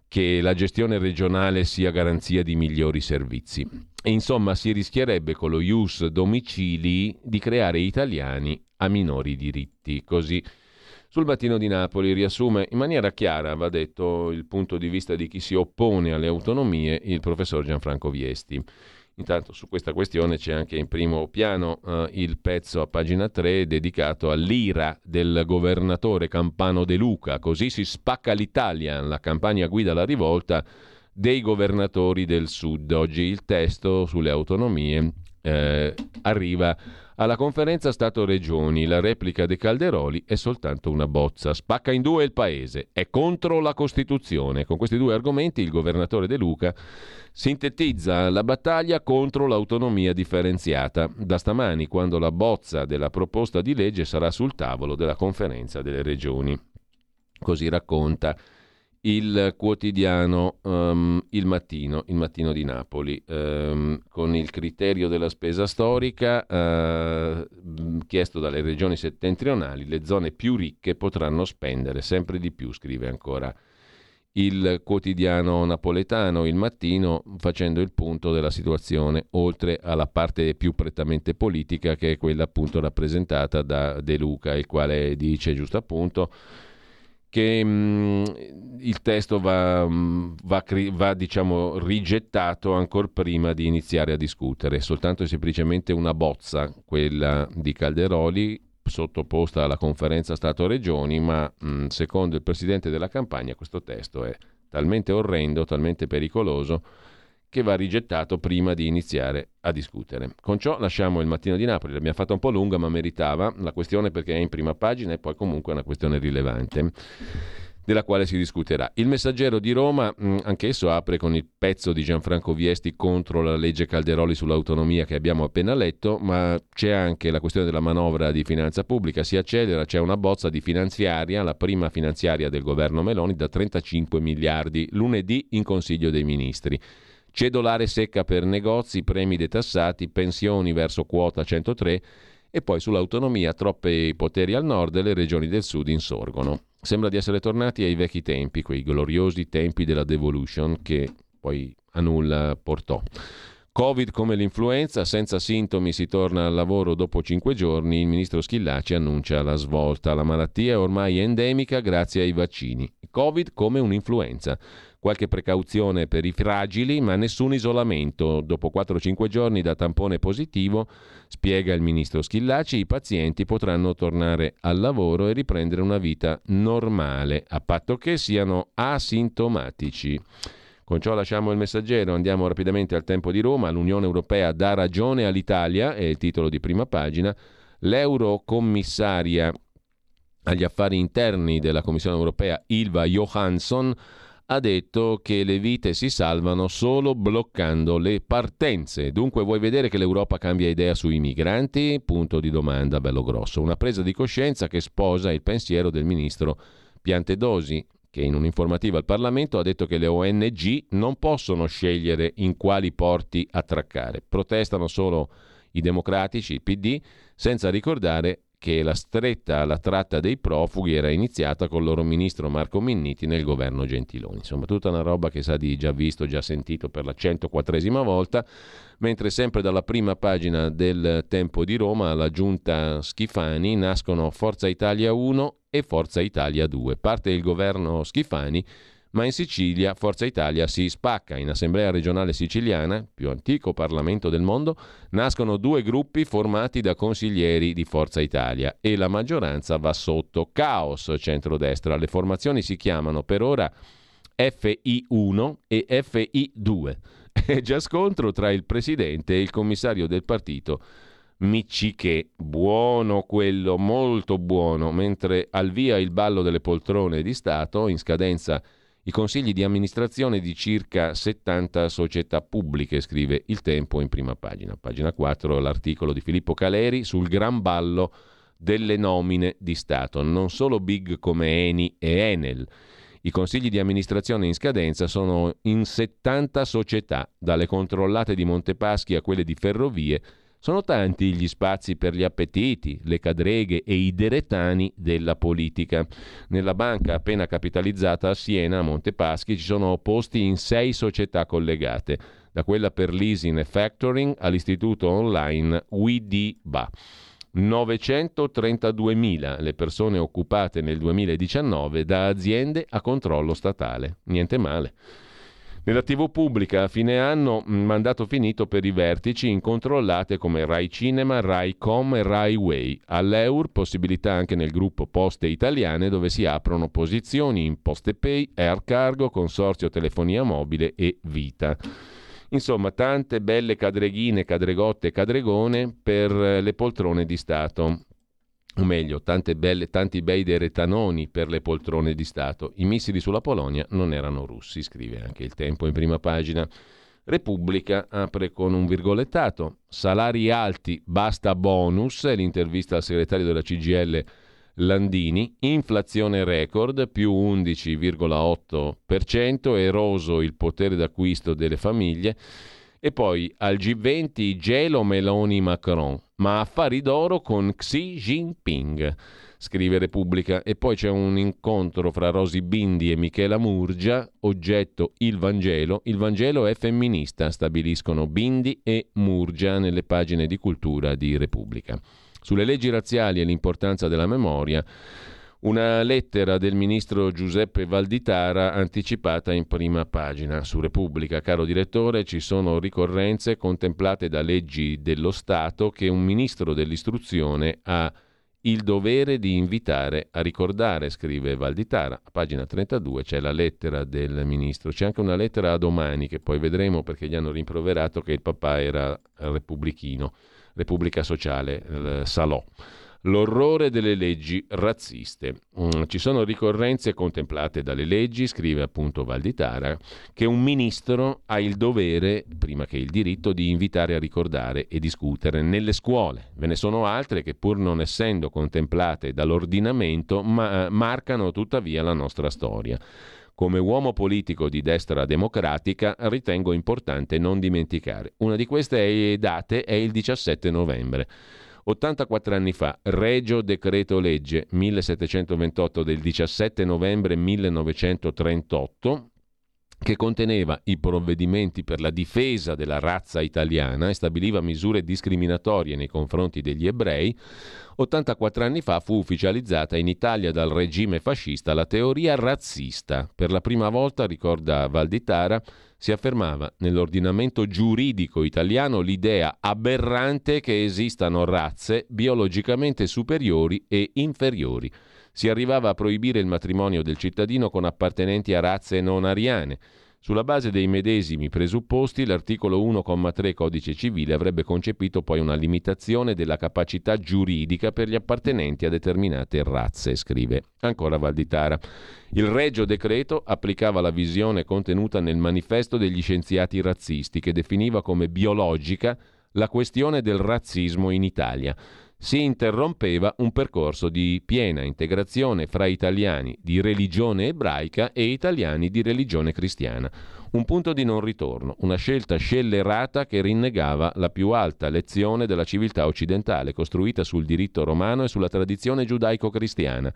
che la gestione regionale sia garanzia di migliori servizi. E insomma, si rischierebbe con lo ius domicilii di creare italiani a minori diritti. Così sul Mattino di Napoli riassume in maniera chiara, va detto, il punto di vista di chi si oppone alle autonomie, il professor Gianfranco Viesti. Intanto su questa questione c'è anche in primo piano il pezzo a pagina 3 dedicato all'ira del governatore Campano De Luca. Così si spacca l'Italia, la Campania guida la rivolta dei governatori del sud. Oggi il testo sulle autonomie arriva alla conferenza Stato-Regioni. La replica di Calderoli è soltanto una bozza. Spacca in due il paese, è contro la Costituzione. Con questi due argomenti il governatore De Luca sintetizza la battaglia contro l'autonomia differenziata da stamani, quando la bozza della proposta di legge sarà sul tavolo della conferenza delle regioni. Così racconta il quotidiano il mattino di Napoli, con il criterio della spesa storica chiesto dalle regioni settentrionali, le zone più ricche potranno spendere sempre di più, scrive ancora il quotidiano napoletano il Mattino, facendo il punto della situazione oltre alla parte più prettamente politica, che è quella appunto rappresentata da De Luca, il quale dice, giusto appunto, che il testo va diciamo rigettato ancora prima di iniziare a discutere. Soltanto e semplicemente una bozza, quella di Calderoli, sottoposta alla conferenza Stato-Regioni, ma secondo il presidente della Campania questo testo è talmente orrendo, talmente pericoloso, che va rigettato prima di iniziare a discutere. Con ciò lasciamo il Mattino di Napoli, l'abbiamo fatta un po' lunga ma meritava la questione, perché è in prima pagina e poi comunque è una questione rilevante della quale si discuterà. Il Messaggero di Roma anch'esso apre con il pezzo di Gianfranco Viesti contro la legge Calderoli sull'autonomia che abbiamo appena letto, ma c'è anche la questione della manovra di finanza pubblica, si accelera, c'è una bozza di finanziaria, la prima finanziaria del governo Meloni, da 35 miliardi, lunedì in Consiglio dei Ministri. Cedolare secca per negozi, premi detassati, pensioni verso quota 103, e poi sull'autonomia troppi poteri al nord e le regioni del sud insorgono. Sembra di essere tornati ai vecchi tempi, quei gloriosi tempi della devolution che poi a nulla portò. Covid come l'influenza, senza sintomi si torna al lavoro dopo 5 giorni, il ministro Schillaci annuncia la svolta. La malattia è ormai endemica grazie ai vaccini. Covid come un'influenza. Qualche precauzione per i fragili, ma nessun isolamento. Dopo 4-5 giorni da tampone positivo, spiega il ministro Schillaci, i pazienti potranno tornare al lavoro e riprendere una vita normale, a patto che siano asintomatici. Con ciò lasciamo il Messaggero, andiamo rapidamente al Tempo di Roma. L'Unione Europea dà ragione all'Italia, è il titolo di prima pagina. L'eurocommissaria agli affari interni della Commissione Europea, Ylva Johansson, ha detto che le vite si salvano solo bloccando le partenze. Dunque vuoi vedere che l'Europa cambia idea sui migranti? Punto di domanda bello grosso. Una presa di coscienza che sposa il pensiero del ministro Piantedosi, che in un'informativa al Parlamento ha detto che le ONG non possono scegliere in quali porti attraccare. Protestano solo i democratici, il PD, senza ricordare che la stretta alla tratta dei profughi era iniziata col loro ministro Marco Minniti nel governo Gentiloni. Insomma, tutta una roba che sa di già visto, già sentito per la 104esima volta, mentre sempre dalla prima pagina del Tempo di Roma alla giunta Schifani nascono Forza Italia 1 e Forza Italia 2. Parte il governo Schifani, ma in Sicilia Forza Italia si spacca. In Assemblea regionale siciliana, più antico Parlamento del mondo, nascono due gruppi formati da consiglieri di Forza Italia e la maggioranza va sotto. Caos centrodestra. Le formazioni si chiamano per ora FI1 e FI2. È già scontro tra il presidente e il commissario del partito Micciché, buono quello, molto buono, mentre al via il ballo delle poltrone di Stato, in scadenza i consigli di amministrazione di circa 70 società pubbliche, scrive il Tempo in prima pagina. Pagina 4, l'articolo di Filippo Caleri sul gran ballo delle nomine di Stato, non solo big come Eni e Enel. I consigli di amministrazione in scadenza sono in 70 società, dalle controllate di Montepaschi a quelle di Ferrovie. Sono tanti gli spazi per gli appetiti, le cadreghe e i deretani della politica. Nella banca appena capitalizzata a Siena, a Montepaschi, ci sono posti in 6 società collegate, da quella per leasing e factoring all'istituto online WDBA. 932.000 le persone occupate nel 2019 da aziende a controllo statale. Niente male. Nella TV pubblica a fine anno mandato finito per i vertici incontrollate come Rai Cinema, Rai Com e Rai Way. All'Eur possibilità anche nel gruppo Poste Italiane, dove si aprono posizioni in Poste Pay, Air Cargo, Consorzio Telefonia Mobile e Vita. Insomma, tante belle cadreghine, cadregotte e cadregone per le poltrone di Stato. O meglio, tanti bei deretanoni per le poltrone di Stato. I missili sulla Polonia non erano russi, scrive anche il Tempo in prima pagina. Repubblica apre con un virgolettato. Salari alti, basta bonus, è l'intervista al segretario della CGIL Landini. Inflazione record, più 11,8%, eroso il potere d'acquisto delle famiglie. E poi al G20 gelo Meloni-Macron, ma affari d'oro con Xi Jinping, scrive Repubblica. E poi c'è un incontro fra Rosi Bindi e Michela Murgia, oggetto il Vangelo. Il Vangelo è femminista, stabiliscono Bindi e Murgia nelle pagine di cultura di Repubblica. Sulle leggi razziali e l'importanza della memoria, una lettera del ministro Giuseppe Valditara anticipata in prima pagina su Repubblica. Caro direttore, ci sono ricorrenze contemplate da leggi dello Stato che un ministro dell'istruzione ha il dovere di invitare a ricordare, scrive Valditara. A pagina 32 c'è la lettera del ministro. C'è anche una lettera a Domani che poi vedremo, perché gli hanno rimproverato che il papà era repubblichino, Repubblica Sociale, Salò. L'orrore delle leggi razziste. Ci sono ricorrenze contemplate dalle leggi, scrive appunto Valditara, che un ministro ha il dovere, prima che il diritto, di invitare a ricordare e discutere nelle scuole. Ve ne sono altre che, pur non essendo contemplate dall'ordinamento, marcano tuttavia la nostra storia. Come uomo politico di destra democratica ritengo importante non dimenticare. Una di queste date è il 17 novembre. 84 anni fa, Regio Decreto Legge 1728 del 17 novembre 1938, che conteneva i provvedimenti per la difesa della razza italiana e stabiliva misure discriminatorie nei confronti degli ebrei. 84 anni fa fu ufficializzata in Italia dal regime fascista la teoria razzista. Per la prima volta, ricorda Valditara, si affermava nell'ordinamento giuridico italiano l'idea aberrante che esistano razze biologicamente superiori e inferiori. Si arrivava a proibire il matrimonio del cittadino con appartenenti a razze non ariane. Sulla base dei medesimi presupposti, l'articolo 1,3 Codice Civile avrebbe concepito poi una limitazione della capacità giuridica per gli appartenenti a determinate razze, scrive ancora Valditara. Il Regio Decreto applicava la visione contenuta nel Manifesto degli Scienziati Razzisti, che definiva come biologica la questione del razzismo in Italia. si interrompeva un percorso di piena integrazione fra italiani di religione ebraica e italiani di religione cristiana. Un punto di non ritorno, una scelta scellerata che rinnegava la più alta lezione della civiltà occidentale, costruita sul diritto romano e sulla tradizione giudaico-cristiana,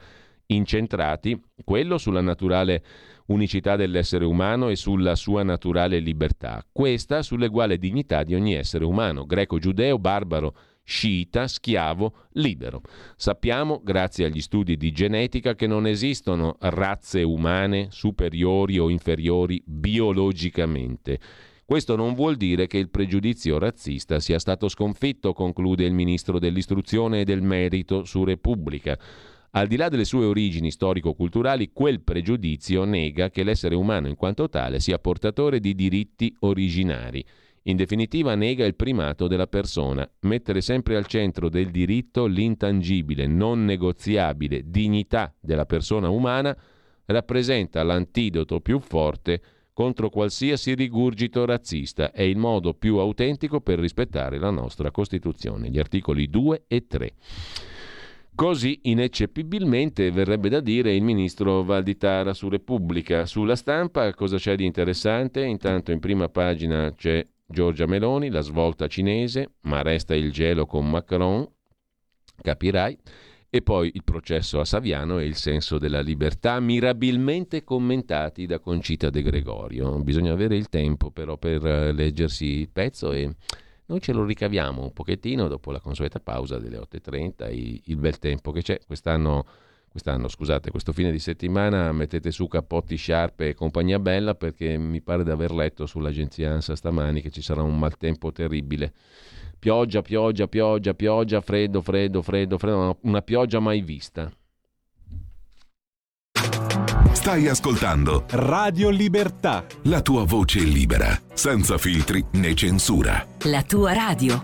incentrati, quello sulla naturale unicità dell'essere umano e sulla sua naturale libertà, questa sull'eguale dignità di ogni essere umano, greco, giudeo, barbaro, sciita, schiavo, libero. Sappiamo, grazie agli studi di genetica, che non esistono razze umane superiori o inferiori biologicamente. Questo non vuol dire che il pregiudizio razzista sia stato sconfitto, conclude il ministro dell'Istruzione e del Merito su Repubblica. Al di là delle sue origini storico-culturali, quel pregiudizio nega che l'essere umano in quanto tale sia portatore di diritti originari. In definitiva nega il primato della persona. Mettere sempre al centro del diritto l'intangibile, non negoziabile dignità della persona umana rappresenta l'antidoto più forte contro qualsiasi rigurgito razzista. È il modo più autentico per rispettare la nostra Costituzione. Gli articoli 2 e 3. Così ineccepibilmente, verrebbe da dire, il ministro Valditara su Repubblica. Sulla Stampa cosa c'è di interessante? Intanto in prima pagina c'è Giorgia Meloni, la svolta cinese, ma resta il gelo con Macron, capirai, e poi il processo a Saviano e il senso della libertà, mirabilmente commentati da Concita De Gregorio. Bisogna avere il tempo però per leggersi il pezzo e noi ce lo ricaviamo un pochettino dopo la consueta pausa delle 8.30, il bel tempo che c'è quest'anno, scusate, questo fine di settimana. Mettete su cappotti, sciarpe e compagnia bella, perché mi pare di aver letto sull'agenzia ANSA stamani che ci sarà un maltempo terribile. Pioggia, pioggia, pioggia, pioggia, freddo, freddo, freddo, freddo, una pioggia mai vista. Stai ascoltando Radio Libertà, la tua voce libera, senza filtri né censura. La tua radio.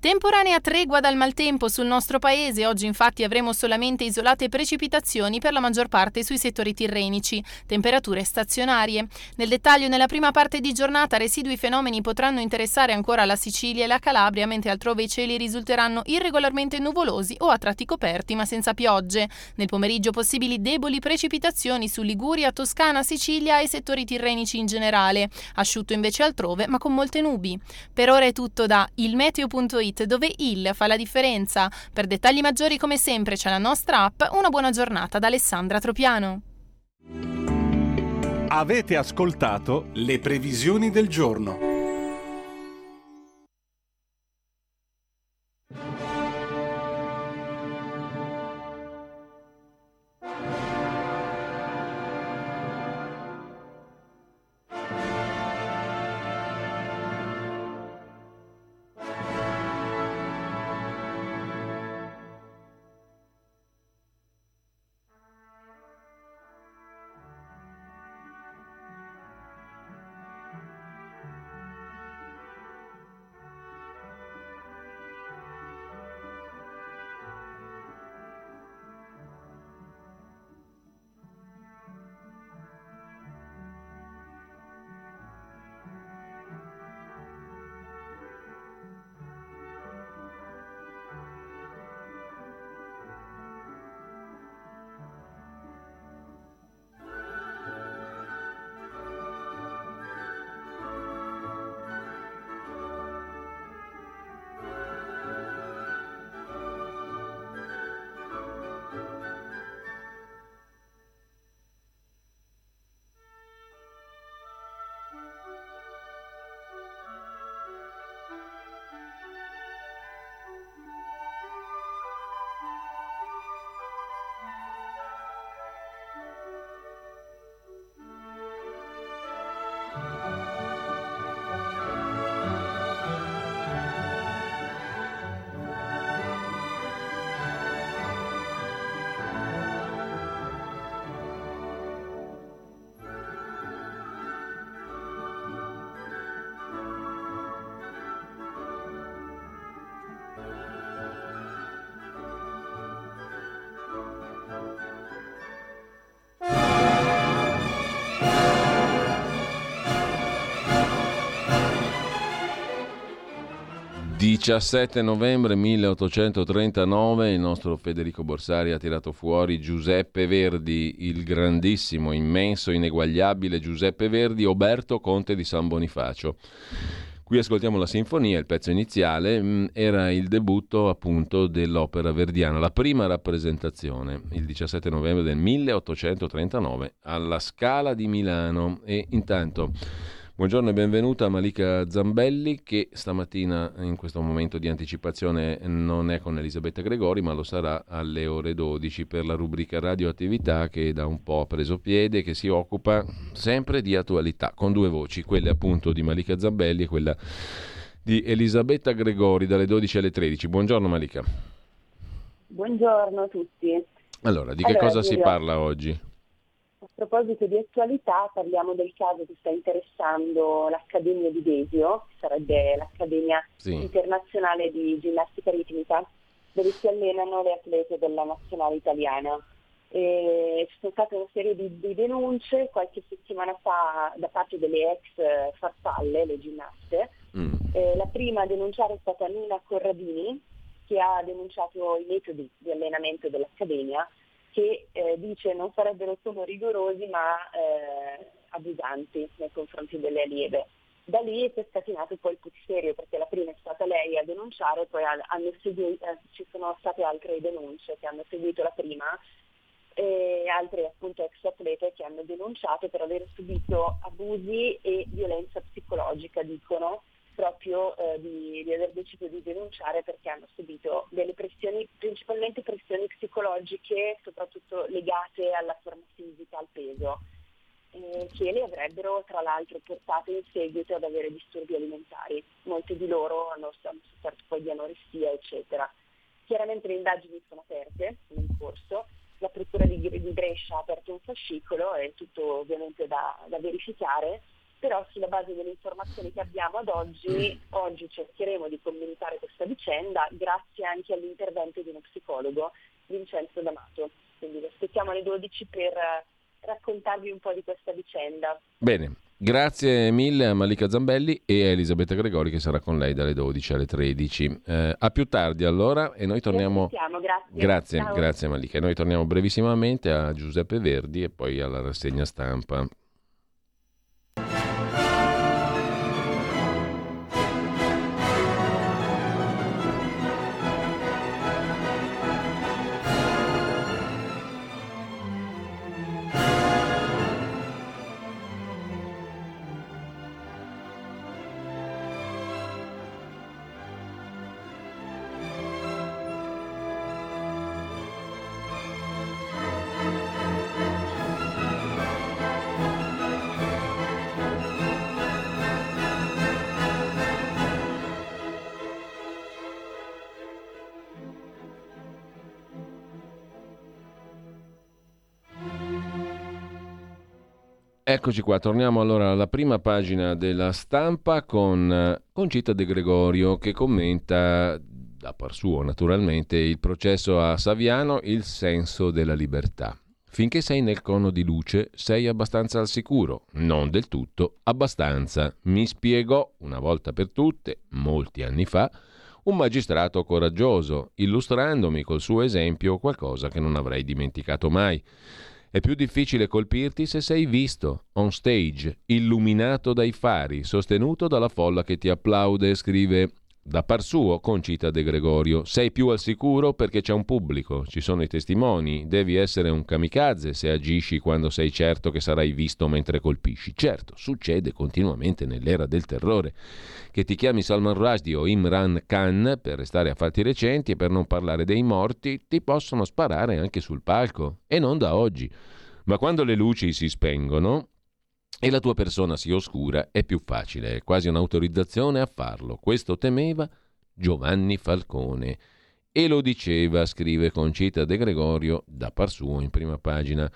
Temporanea tregua dal maltempo sul nostro paese, oggi infatti avremo solamente isolate precipitazioni per la maggior parte sui settori tirrenici, temperature stazionarie. Nel dettaglio nella prima parte di giornata residui fenomeni potranno interessare ancora la Sicilia e la Calabria, mentre altrove i cieli risulteranno irregolarmente nuvolosi o a tratti coperti ma senza piogge. Nel pomeriggio possibili deboli precipitazioni su Liguria, Toscana, Sicilia e settori tirrenici in generale, asciutto invece altrove ma con molte nubi. Per ora è tutto da ilmeteo.it, dove il fa la differenza. Per dettagli maggiori, come sempre, c'è la nostra app. Una buona giornata da Alessandra Tropiano. Avete ascoltato le previsioni del giorno. 17 novembre 1839 il nostro Federico Borsari ha tirato fuori Giuseppe Verdi, il grandissimo, immenso, ineguagliabile Giuseppe Verdi, Oberto Conte di San Bonifacio. Qui ascoltiamo la sinfonia, il pezzo iniziale, era il debutto appunto dell'opera verdiana, la prima rappresentazione, il 17 novembre del 1839 alla Scala di Milano. E intanto buongiorno e benvenuta a Malika Zambelli, che stamattina in questo momento di anticipazione non è con Elisabetta Gregori, ma lo sarà alle ore 12 per la rubrica Radioattività, che da un po' ha preso piede, che si occupa sempre di attualità, con due voci, quelle appunto di Malika Zambelli e quella di Elisabetta Gregori, dalle 12 alle 13. Buongiorno Malika. Buongiorno a tutti. Allora, di che cosa si parla oggi? A proposito di attualità, parliamo del caso che sta interessando l'Accademia di Desio, che sarebbe l'Accademia Internazionale di Ginnastica Ritmica, dove si allenano le atlete della nazionale italiana. Ci sono state una serie di denunce qualche settimana fa da parte delle ex farfalle, le ginnaste. La prima a denunciare è stata Nina Corradini, che ha denunciato i metodi di allenamento dell'Accademia, che dice non sarebbero solo rigorosi ma abusanti nei confronti delle allieve. Da lì si è scatenato poi il putiferio, perché la prima è stata lei a denunciare, poi ci sono state altre denunce che hanno seguito la prima e altre appunto ex atlete che hanno denunciato per aver subito abusi e violenza psicologica, dicono, proprio di aver deciso di denunciare perché hanno subito delle pressioni, principalmente pressioni psicologiche, soprattutto legate alla forma fisica, al peso, che le avrebbero tra l'altro portate in seguito ad avere disturbi alimentari. Molte di loro hanno sofferto poi di anoressia, eccetera. Chiaramente le indagini sono aperte, sono in corso, la procura di Brescia ha aperto un fascicolo, è tutto ovviamente da verificare, però sulla base delle informazioni che abbiamo ad oggi cercheremo di commentare questa vicenda grazie anche all'intervento di uno psicologo, Vincenzo D'Amato. Quindi vi aspettiamo alle 12 per raccontarvi un po' di questa vicenda. Bene, grazie mille a Malika Zambelli e a Elisabetta Gregori, che sarà con lei dalle 12 alle 13. A più tardi allora, e noi torniamo... Grazie Malika. E noi torniamo brevissimamente a Giuseppe Verdi e poi alla rassegna stampa. Eccoci qua, torniamo allora alla prima pagina della stampa con Concita De Gregorio, che commenta, da par suo naturalmente, il processo a Saviano, il senso della libertà. Finché sei nel cono di luce sei abbastanza al sicuro, non del tutto, abbastanza. Mi spiegò una volta per tutte, molti anni fa, un magistrato coraggioso, illustrandomi col suo esempio qualcosa che non avrei dimenticato mai. È più difficile colpirti se sei visto, on stage, illuminato dai fari, sostenuto dalla folla che ti applaude, scrive da par suo Concita De Gregorio. Sei più al sicuro perché c'è un pubblico, ci sono i testimoni, devi essere un kamikaze se agisci quando sei certo che sarai visto mentre colpisci. Certo, succede continuamente nell'era del terrore, che ti chiami Salman Rushdie o Imran Khan, per restare a fatti recenti e per non parlare dei morti, ti possono sparare anche sul palco, e non da oggi. Ma quando le luci si spengono e la tua persona si oscura, è più facile, è quasi un'autorizzazione a farlo. Questo temeva Giovanni Falcone. E lo diceva, scrive Concita De Gregorio, da par suo, in prima pagina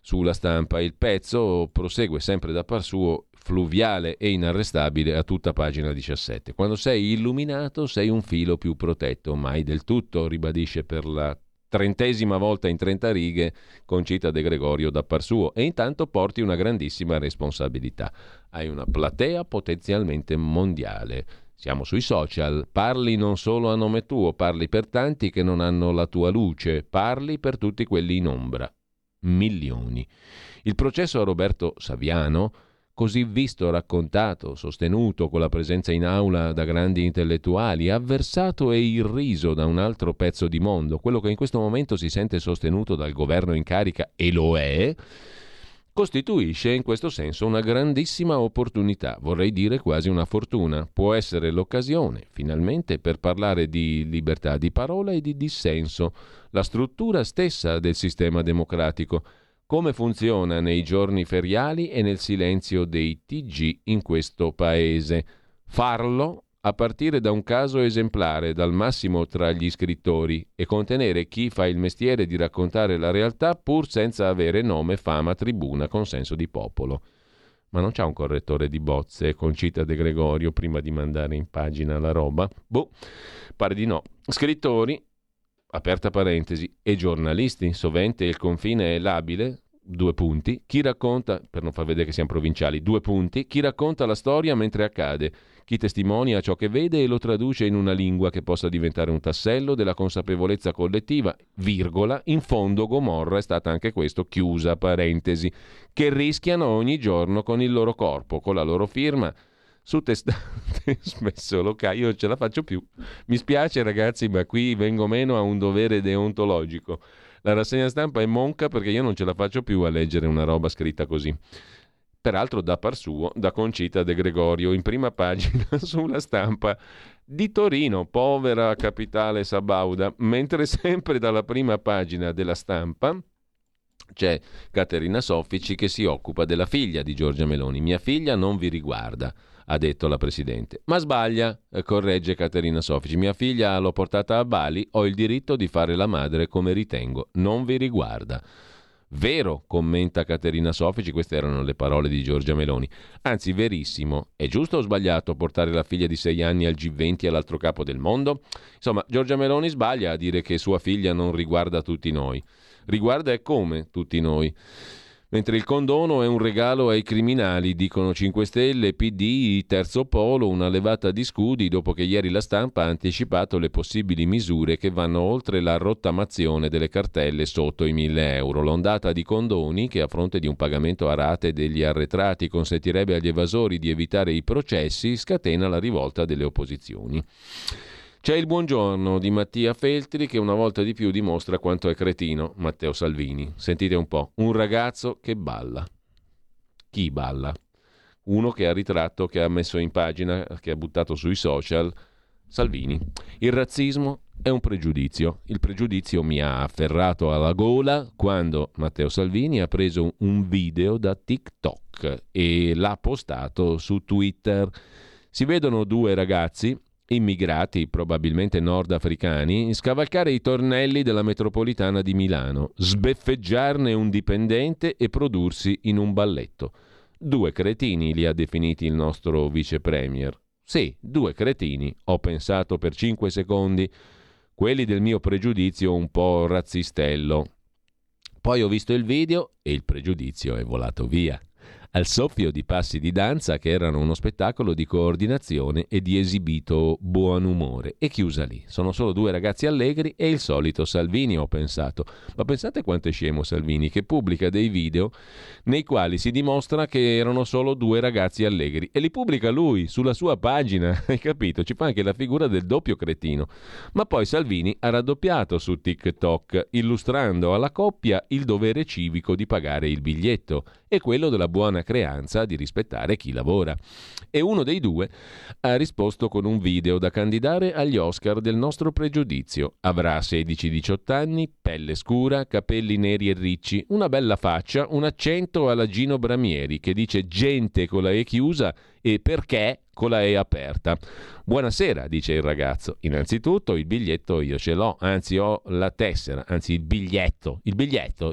sulla stampa. Il pezzo prosegue sempre da par suo, fluviale e inarrestabile, a tutta pagina 17. Quando sei illuminato sei un filo più protetto, mai del tutto, ribadisce per la 30ª volta in 30 righe Concita De Gregorio da par suo, e intanto porti una grandissima responsabilità. Hai una platea potenzialmente mondiale. Siamo sui social, parli non solo a nome tuo, parli per tanti che non hanno la tua luce, parli per tutti quelli in ombra. Milioni. Il processo a Roberto Saviano, così visto, raccontato, sostenuto con la presenza in aula da grandi intellettuali, avversato e irriso da un altro pezzo di mondo, quello che in questo momento si sente sostenuto dal governo in carica, e lo è, costituisce in questo senso una grandissima opportunità, vorrei dire quasi una fortuna. Può essere l'occasione, finalmente, per parlare di libertà di parola e di dissenso, la struttura stessa del sistema democratico. Come funziona nei giorni feriali e nel silenzio dei TG in questo paese. Farlo a partire da un caso esemplare, dal massimo tra gli scrittori, e contenere chi fa il mestiere di raccontare la realtà pur senza avere nome, fama, tribuna, consenso di popolo. Ma non c'è un correttore di bozze, Concita De Gregorio, prima di mandare in pagina la roba? Boh, pare di no. Scrittori, aperta parentesi, e giornalisti, sovente il confine è labile, : chi racconta, per non far vedere che siamo provinciali, : chi racconta la storia mentre accade, chi testimonia ciò che vede e lo traduce in una lingua che possa diventare un tassello della consapevolezza collettiva, virgola, in fondo Gomorra è stata anche questo, chiusa parentesi, che rischiano ogni giorno con il loro corpo, con la loro firma, su testate spesso locali. Io non ce la faccio più, mi spiace ragazzi, ma qui vengo meno a un dovere deontologico. La rassegna stampa è monca perché io non ce la faccio più a leggere una roba scritta così, peraltro da par suo, da Concita De Gregorio, in prima pagina sulla Stampa di Torino, povera capitale sabauda, mentre sempre dalla prima pagina della Stampa c'è Caterina Soffici che si occupa della figlia di Giorgia Meloni. Mia figlia non vi riguarda, ha detto la Presidente. Ma sbaglia, corregge Caterina Soffici. Mia figlia l'ho portata a Bali, ho il diritto di fare la madre come ritengo, non vi riguarda. Vero, commenta Caterina Soffici, queste erano le parole di Giorgia Meloni. Anzi, verissimo. È giusto o sbagliato portare la figlia di 6 anni al G20 e all'altro capo del mondo? Insomma, Giorgia Meloni sbaglia a dire che sua figlia non riguarda tutti noi. Riguarda e come tutti noi. Mentre il condono è un regalo ai criminali, dicono 5 Stelle, PD, Terzo Polo, una levata di scudi dopo che ieri la Stampa ha anticipato le possibili misure che vanno oltre la rottamazione delle cartelle sotto i 1.000 euro. L'ondata di condoni, che a fronte di un pagamento a rate degli arretrati consentirebbe agli evasori di evitare i processi, scatena la rivolta delle opposizioni. C'è il buongiorno di Mattia Feltri che una volta di più dimostra quanto è cretino Matteo Salvini. Sentite un po', un ragazzo che balla. Chi balla? Uno che ha ritratto, che ha messo in pagina, che ha buttato sui social, Salvini. Il razzismo è un pregiudizio. Il pregiudizio mi ha afferrato alla gola quando Matteo Salvini ha preso un video da TikTok e l'ha postato su Twitter. Si vedono 2 ragazzi immigrati, probabilmente nordafricani, scavalcare i tornelli della metropolitana di Milano, sbeffeggiarne un dipendente e prodursi in un balletto. 2 cretini li ha definiti il nostro vice premier. Sì, 2 cretini, ho pensato per 5 secondi, quelli del mio pregiudizio un po' razzistello. Poi ho visto il video e il pregiudizio è volato via. Al soffio di passi di danza che erano uno spettacolo di coordinazione e di esibito buon umore. E chiusa lì. Sono solo 2 ragazzi allegri e il solito Salvini, ho pensato. Ma pensate quanto è scemo Salvini, che pubblica dei video nei quali si dimostra che erano solo 2 ragazzi allegri. E li pubblica lui sulla sua pagina, hai capito? Ci fa anche la figura del doppio cretino. Ma poi Salvini ha raddoppiato su TikTok, illustrando alla coppia il dovere civico di pagare il biglietto e quello della buona creanza di rispettare chi lavora. E uno dei 2 ha risposto con un video da candidare agli Oscar del nostro pregiudizio. Avrà 16-18 anni, pelle scura, capelli neri e ricci, una bella faccia, un accento alla Gino Bramieri che dice gente con la E chiusa e perché con la E aperta. Buonasera, dice il ragazzo. Innanzitutto il biglietto io ce l'ho, anzi ho la tessera, anzi il biglietto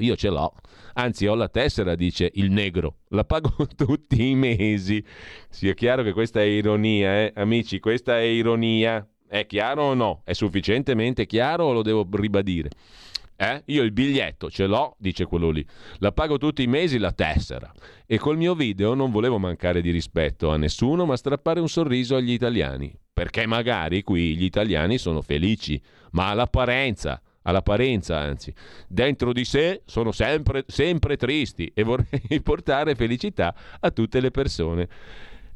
io ce l'ho, anzi ho la tessera, dice il negro, la pago tutti i mesi. Sì, è chiaro che questa è ironia, amici, questa è ironia. È chiaro o no? È sufficientemente chiaro o lo devo ribadire? Io il biglietto ce l'ho, dice quello lì, la pago tutti i mesi la tessera, e col mio video non volevo mancare di rispetto a nessuno ma strappare un sorriso agli italiani. perché magari qui gli italiani sono felici, ma all'apparenza anzi, dentro di sé sono sempre tristi, e vorrei portare felicità a tutte le persone.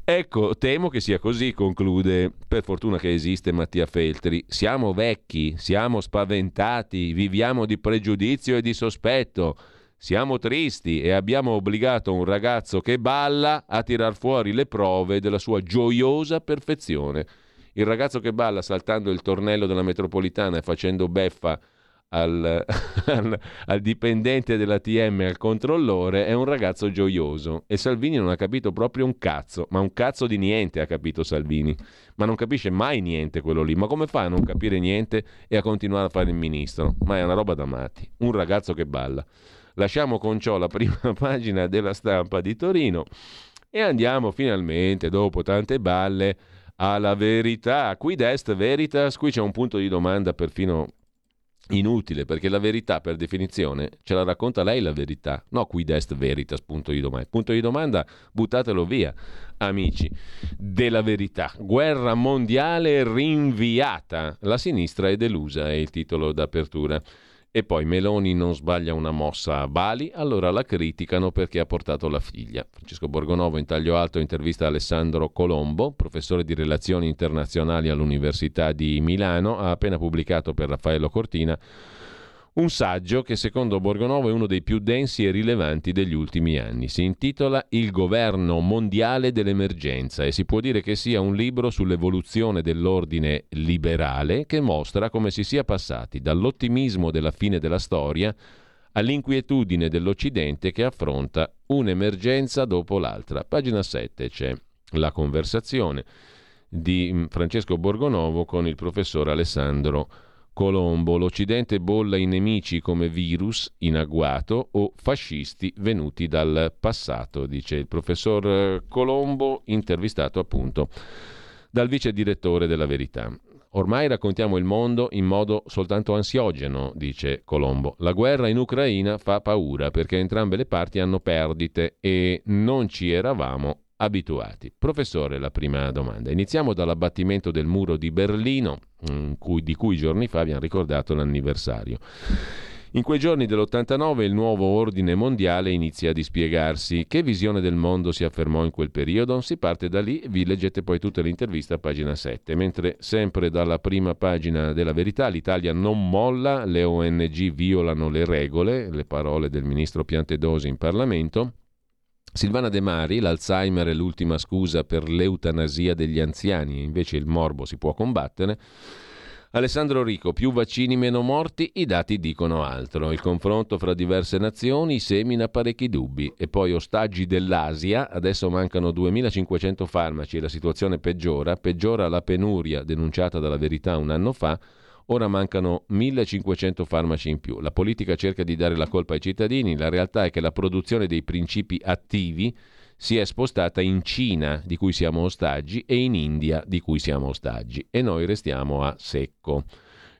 Ecco, temo che sia così, conclude. Per fortuna che esiste Mattia Feltri. Siamo vecchi, siamo spaventati, viviamo di pregiudizio e di sospetto, siamo tristi e abbiamo obbligato un ragazzo che balla a tirar fuori le prove della sua gioiosa perfezione. Il ragazzo che balla saltando il tornello della metropolitana e facendo beffa al dipendente dell'ATM, al controllore, è un ragazzo gioioso, e Salvini non ha capito proprio un cazzo, ma un cazzo di niente ha capito Salvini, ma non capisce mai niente quello lì. Ma come fa a non capire niente e a continuare a fare il ministro? Ma è una roba da matti, un ragazzo che balla. Lasciamo con ciò la prima pagina della Stampa di Torino e andiamo finalmente, dopo tante balle, alla Verità. Quid est veritas? Qui c'è un punto di domanda perfino inutile, perché la verità per definizione ce la racconta lei, la verità, no? Quid est veritas, punto di domanda, buttatelo via, amici della Verità. Guerra mondiale rinviata, la sinistra è delusa, è il titolo d'apertura. E poi Meloni non sbaglia una mossa a Bali, allora la criticano perché ha portato la figlia. Francesco Borgonovo in taglio alto intervista Alessandro Colombo, professore di relazioni internazionali all'Università di Milano, ha appena pubblicato per Raffaello Cortina un saggio che secondo Borgonovo è uno dei più densi e rilevanti degli ultimi anni. Si intitola Il governo mondiale dell'emergenza e si può dire che sia un libro sull'evoluzione dell'ordine liberale che mostra come si sia passati dall'ottimismo della fine della storia all'inquietudine dell'Occidente che affronta un'emergenza dopo l'altra. Pagina 7 c'è la conversazione di Francesco Borgonovo con il professor Alessandro Colombo. L'Occidente bolla i nemici come virus in agguato o fascisti venuti dal passato, dice il professor Colombo, intervistato appunto dal vice direttore della Verità. Ormai raccontiamo il mondo in modo soltanto ansiogeno, dice Colombo. La guerra in Ucraina fa paura perché entrambe le parti hanno perdite e non ci eravamo abituati. Professore, la prima domanda. Iniziamo dall'abbattimento del muro di Berlino, di cui giorni fa abbiamo ricordato l'anniversario. In quei giorni dell'89 il nuovo ordine mondiale inizia a dispiegarsi. Che visione del mondo si affermò in quel periodo? Si parte da lì, vi leggete poi tutta l'intervista a pagina 7. Mentre sempre dalla prima pagina della Verità, l'Italia non molla, le ONG violano le regole, le parole del ministro Piantedosi in Parlamento. Silvana De Mari, l'Alzheimer è l'ultima scusa per l'eutanasia degli anziani, invece il morbo si può combattere. Alessandro Rico, più vaccini meno morti, i dati dicono altro. Il confronto fra diverse nazioni semina parecchi dubbi. E poi ostaggi dell'Asia, adesso mancano 2500 farmaci e la situazione peggiora la penuria denunciata dalla Verità un anno fa. Ora mancano 1500 farmaci in più. La politica cerca di dare la colpa ai cittadini, la realtà è che la produzione dei principi attivi si è spostata in Cina, di cui siamo ostaggi, e in India, di cui siamo ostaggi, e noi restiamo a secco.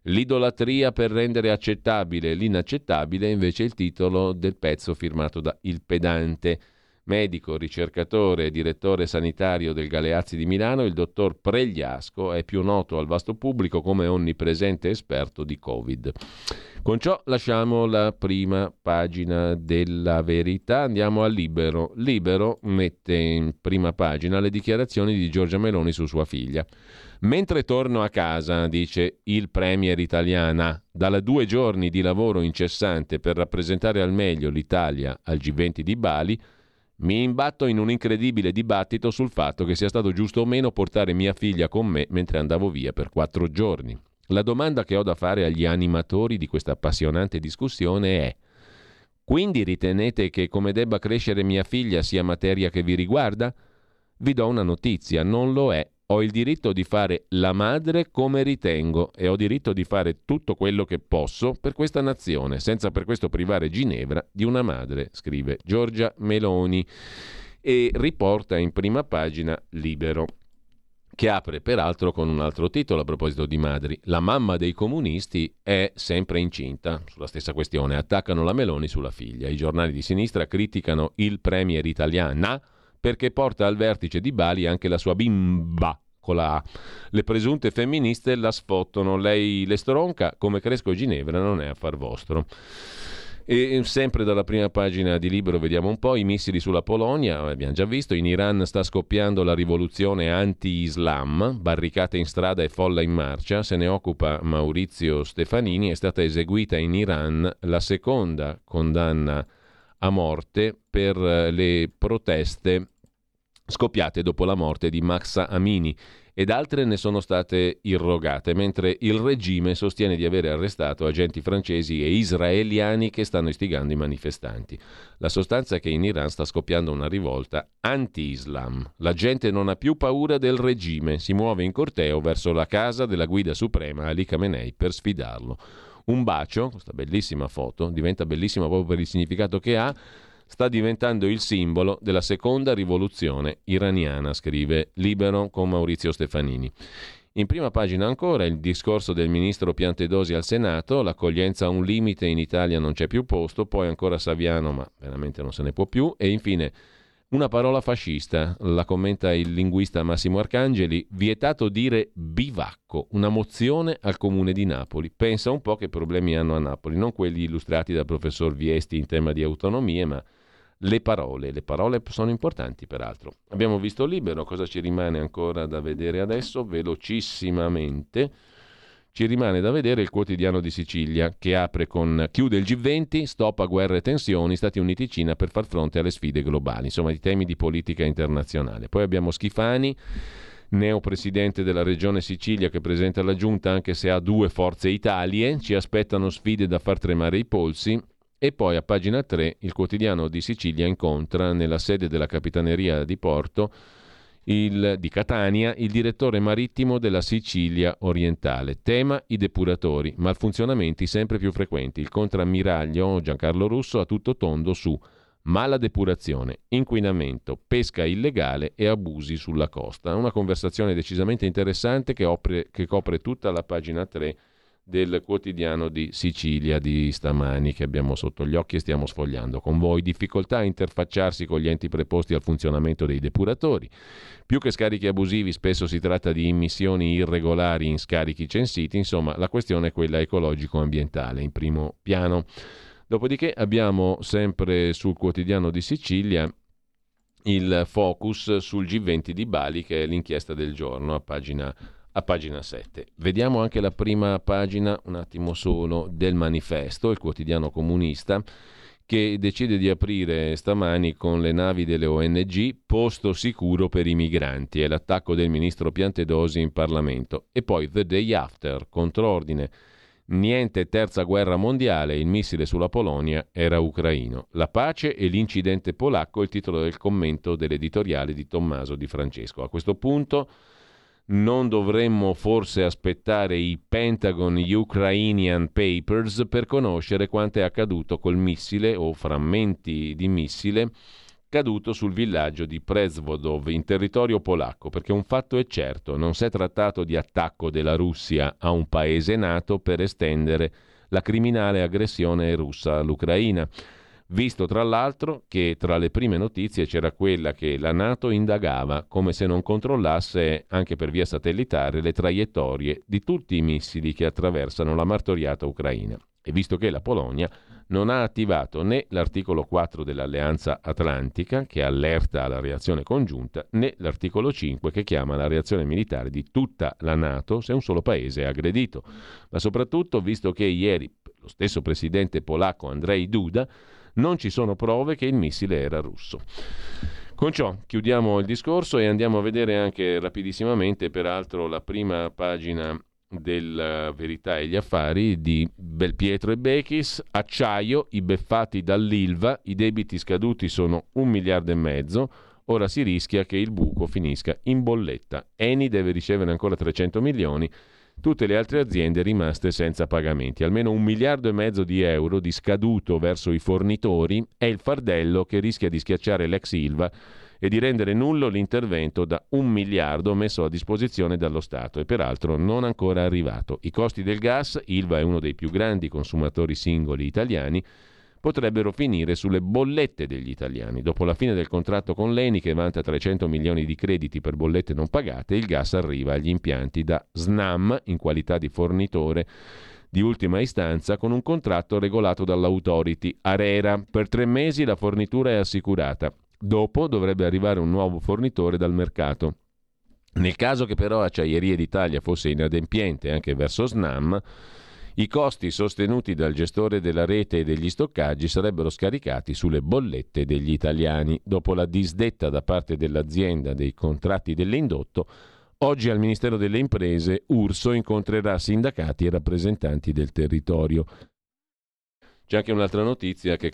L'idolatria per rendere accettabile l'inaccettabile, invece, è il titolo del pezzo firmato da Il Pedante. Medico, ricercatore e direttore sanitario del Galeazzi di Milano, il dottor Pregliasco è più noto al vasto pubblico come onnipresente esperto di Covid. Con ciò lasciamo la prima pagina della Verità, andiamo a Libero. Libero mette in prima pagina le dichiarazioni di Giorgia Meloni su sua figlia. Mentre torno a casa, dice il premier italiana, dalla 2 giorni di lavoro incessante per rappresentare al meglio l'Italia al G20 di Bali, mi imbatto in un incredibile dibattito sul fatto che sia stato giusto o meno portare mia figlia con me mentre andavo via per 4 giorni. La domanda che ho da fare agli animatori di questa appassionante discussione è: quindi ritenete che come debba crescere mia figlia sia materia che vi riguarda? Vi do una notizia, non lo è. Ho il diritto di fare la madre come ritengo e ho diritto di fare tutto quello che posso per questa nazione, senza per questo privare Ginevra di una madre, scrive Giorgia Meloni e riporta in prima pagina Libero, che apre peraltro con un altro titolo a proposito di madri. La mamma dei comunisti è sempre incinta, sulla stessa questione, attaccano la Meloni sulla figlia. I giornali di sinistra criticano il premier italiana perché porta al vertice di Bali anche la sua bimba piccola A. Le presunte femministe la sfottono, lei le stronca, come Cresco Ginevra non è affar vostro. E sempre dalla prima pagina di Libero vediamo un po' i missili sulla Polonia, abbiamo già visto, in Iran sta scoppiando la rivoluzione anti-Islam, barricate in strada e folla in marcia, se ne occupa Maurizio Stefanini, è stata eseguita in Iran la seconda condanna a morte per le proteste scoppiate dopo la morte di Mahsa Amini, ed altre ne sono state irrogate, mentre il regime sostiene di avere arrestato agenti francesi e israeliani che stanno istigando i manifestanti. La sostanza è che in Iran sta scoppiando una rivolta anti-Islam. La gente non ha più paura del regime, si muove in corteo verso la casa della guida suprema Ali Khamenei per sfidarlo. Un bacio, questa bellissima foto, diventa bellissima proprio per il significato che ha, sta diventando il simbolo della seconda rivoluzione iraniana, scrive Libero con Maurizio Stefanini. In prima pagina ancora il discorso del ministro Piantedosi al Senato, l'accoglienza a un limite, in Italia non c'è più posto, poi ancora Saviano, ma veramente non se ne può più, e infine una parola fascista, la commenta il linguista Massimo Arcangeli, vietato dire bivacco, una mozione al comune di Napoli. Pensa un po' che problemi hanno a Napoli, non quelli illustrati dal professor Viesti in tema di autonomie, ma le parole sono importanti peraltro. Abbiamo visto Libero, cosa ci rimane ancora da vedere adesso? Velocissimamente ci rimane da vedere il Quotidiano di Sicilia, che apre con chiude il G20, stop a guerre e tensioni, Stati Uniti e Cina per far fronte alle sfide globali, insomma i temi di politica internazionale. Poi abbiamo Schifani, neo presidente della regione Sicilia, che presenta la giunta anche se ha due Forze Italie, ci aspettano sfide da far tremare i polsi. E poi a pagina 3 il Quotidiano di Sicilia incontra nella sede della Capitaneria di Porto di Catania il direttore marittimo della Sicilia orientale. Tema i depuratori, malfunzionamenti sempre più frequenti. Il contrammiraglio Giancarlo Russo a tutto tondo su mala depurazione, inquinamento, pesca illegale e abusi sulla costa. Una conversazione decisamente interessante che copre tutta la pagina 3 del Quotidiano di Sicilia di stamani, che abbiamo sotto gli occhi e stiamo sfogliando con voi. Difficoltà a interfacciarsi con gli enti preposti al funzionamento dei depuratori, più che scarichi abusivi spesso si tratta di immissioni irregolari in scarichi censiti, insomma la questione è quella ecologico-ambientale in primo piano. Dopodiché abbiamo sempre sul Quotidiano di Sicilia il focus sul G20 di Bali, che è l'inchiesta del giorno a pagina 7. Vediamo anche la prima pagina, un attimo solo, del Manifesto, il quotidiano comunista, che decide di aprire stamani con le navi delle ONG, posto sicuro per i migranti, e l'attacco del ministro Piantedosi in Parlamento. E poi The Day After, controordine, niente terza guerra mondiale, il missile sulla Polonia era ucraino. La pace e l'incidente polacco, il titolo del commento dell'editoriale di Tommaso Di Francesco. A questo punto non dovremmo forse aspettare i Pentagon Ukrainian Papers per conoscere quanto è accaduto col missile o frammenti di missile caduto sul villaggio di Przewodów in territorio polacco, perché un fatto è certo, non si è trattato di attacco della Russia a un paese NATO per estendere la criminale aggressione russa all'Ucraina. Visto tra l'altro che tra le prime notizie c'era quella che la NATO indagava, come se non controllasse anche per via satellitare le traiettorie di tutti i missili che attraversano la martoriata Ucraina, e visto che la Polonia non ha attivato né l'articolo 4 dell'Alleanza Atlantica, che allerta alla reazione congiunta, né l'articolo 5, che chiama la reazione militare di tutta la NATO se un solo paese è aggredito, ma soprattutto visto che ieri lo stesso presidente polacco Andrzej Duda non ci sono prove che il missile era russo. Con ciò chiudiamo il discorso e andiamo a vedere anche rapidissimamente, peraltro, la prima pagina della Verità e gli Affari di Belpietro e Bechis. Acciaio, i beffati dall'Ilva, i debiti scaduti sono 1,5 miliardi, ora si rischia che il buco finisca in bolletta. Eni deve ricevere ancora 300 milioni. Tutte le altre aziende rimaste senza pagamenti. Almeno 1,5 miliardi di euro di scaduto verso i fornitori è il fardello che rischia di schiacciare l'ex Ilva e di rendere nullo l'intervento da 1 miliardo messo a disposizione dallo Stato e peraltro non ancora arrivato. I costi del gas, Ilva è uno dei più grandi consumatori singoli italiani, potrebbero finire sulle bollette degli italiani. Dopo la fine del contratto con l'ENI, che vanta 300 milioni di crediti per bollette non pagate, il gas arriva agli impianti da Snam in qualità di fornitore di ultima istanza con un contratto regolato dall'autority ARERA. Per 3 mesi la fornitura è assicurata. Dopo dovrebbe arrivare un nuovo fornitore dal mercato. Nel caso che però Acciaierie d'Italia fosse inadempiente anche verso Snam, i costi sostenuti dal gestore della rete e degli stoccaggi sarebbero scaricati sulle bollette degli italiani. Dopo la disdetta da parte dell'azienda dei contratti dell'indotto, oggi al Ministero delle Imprese Urso incontrerà sindacati e rappresentanti del territorio. C'è anche un'altra notizia che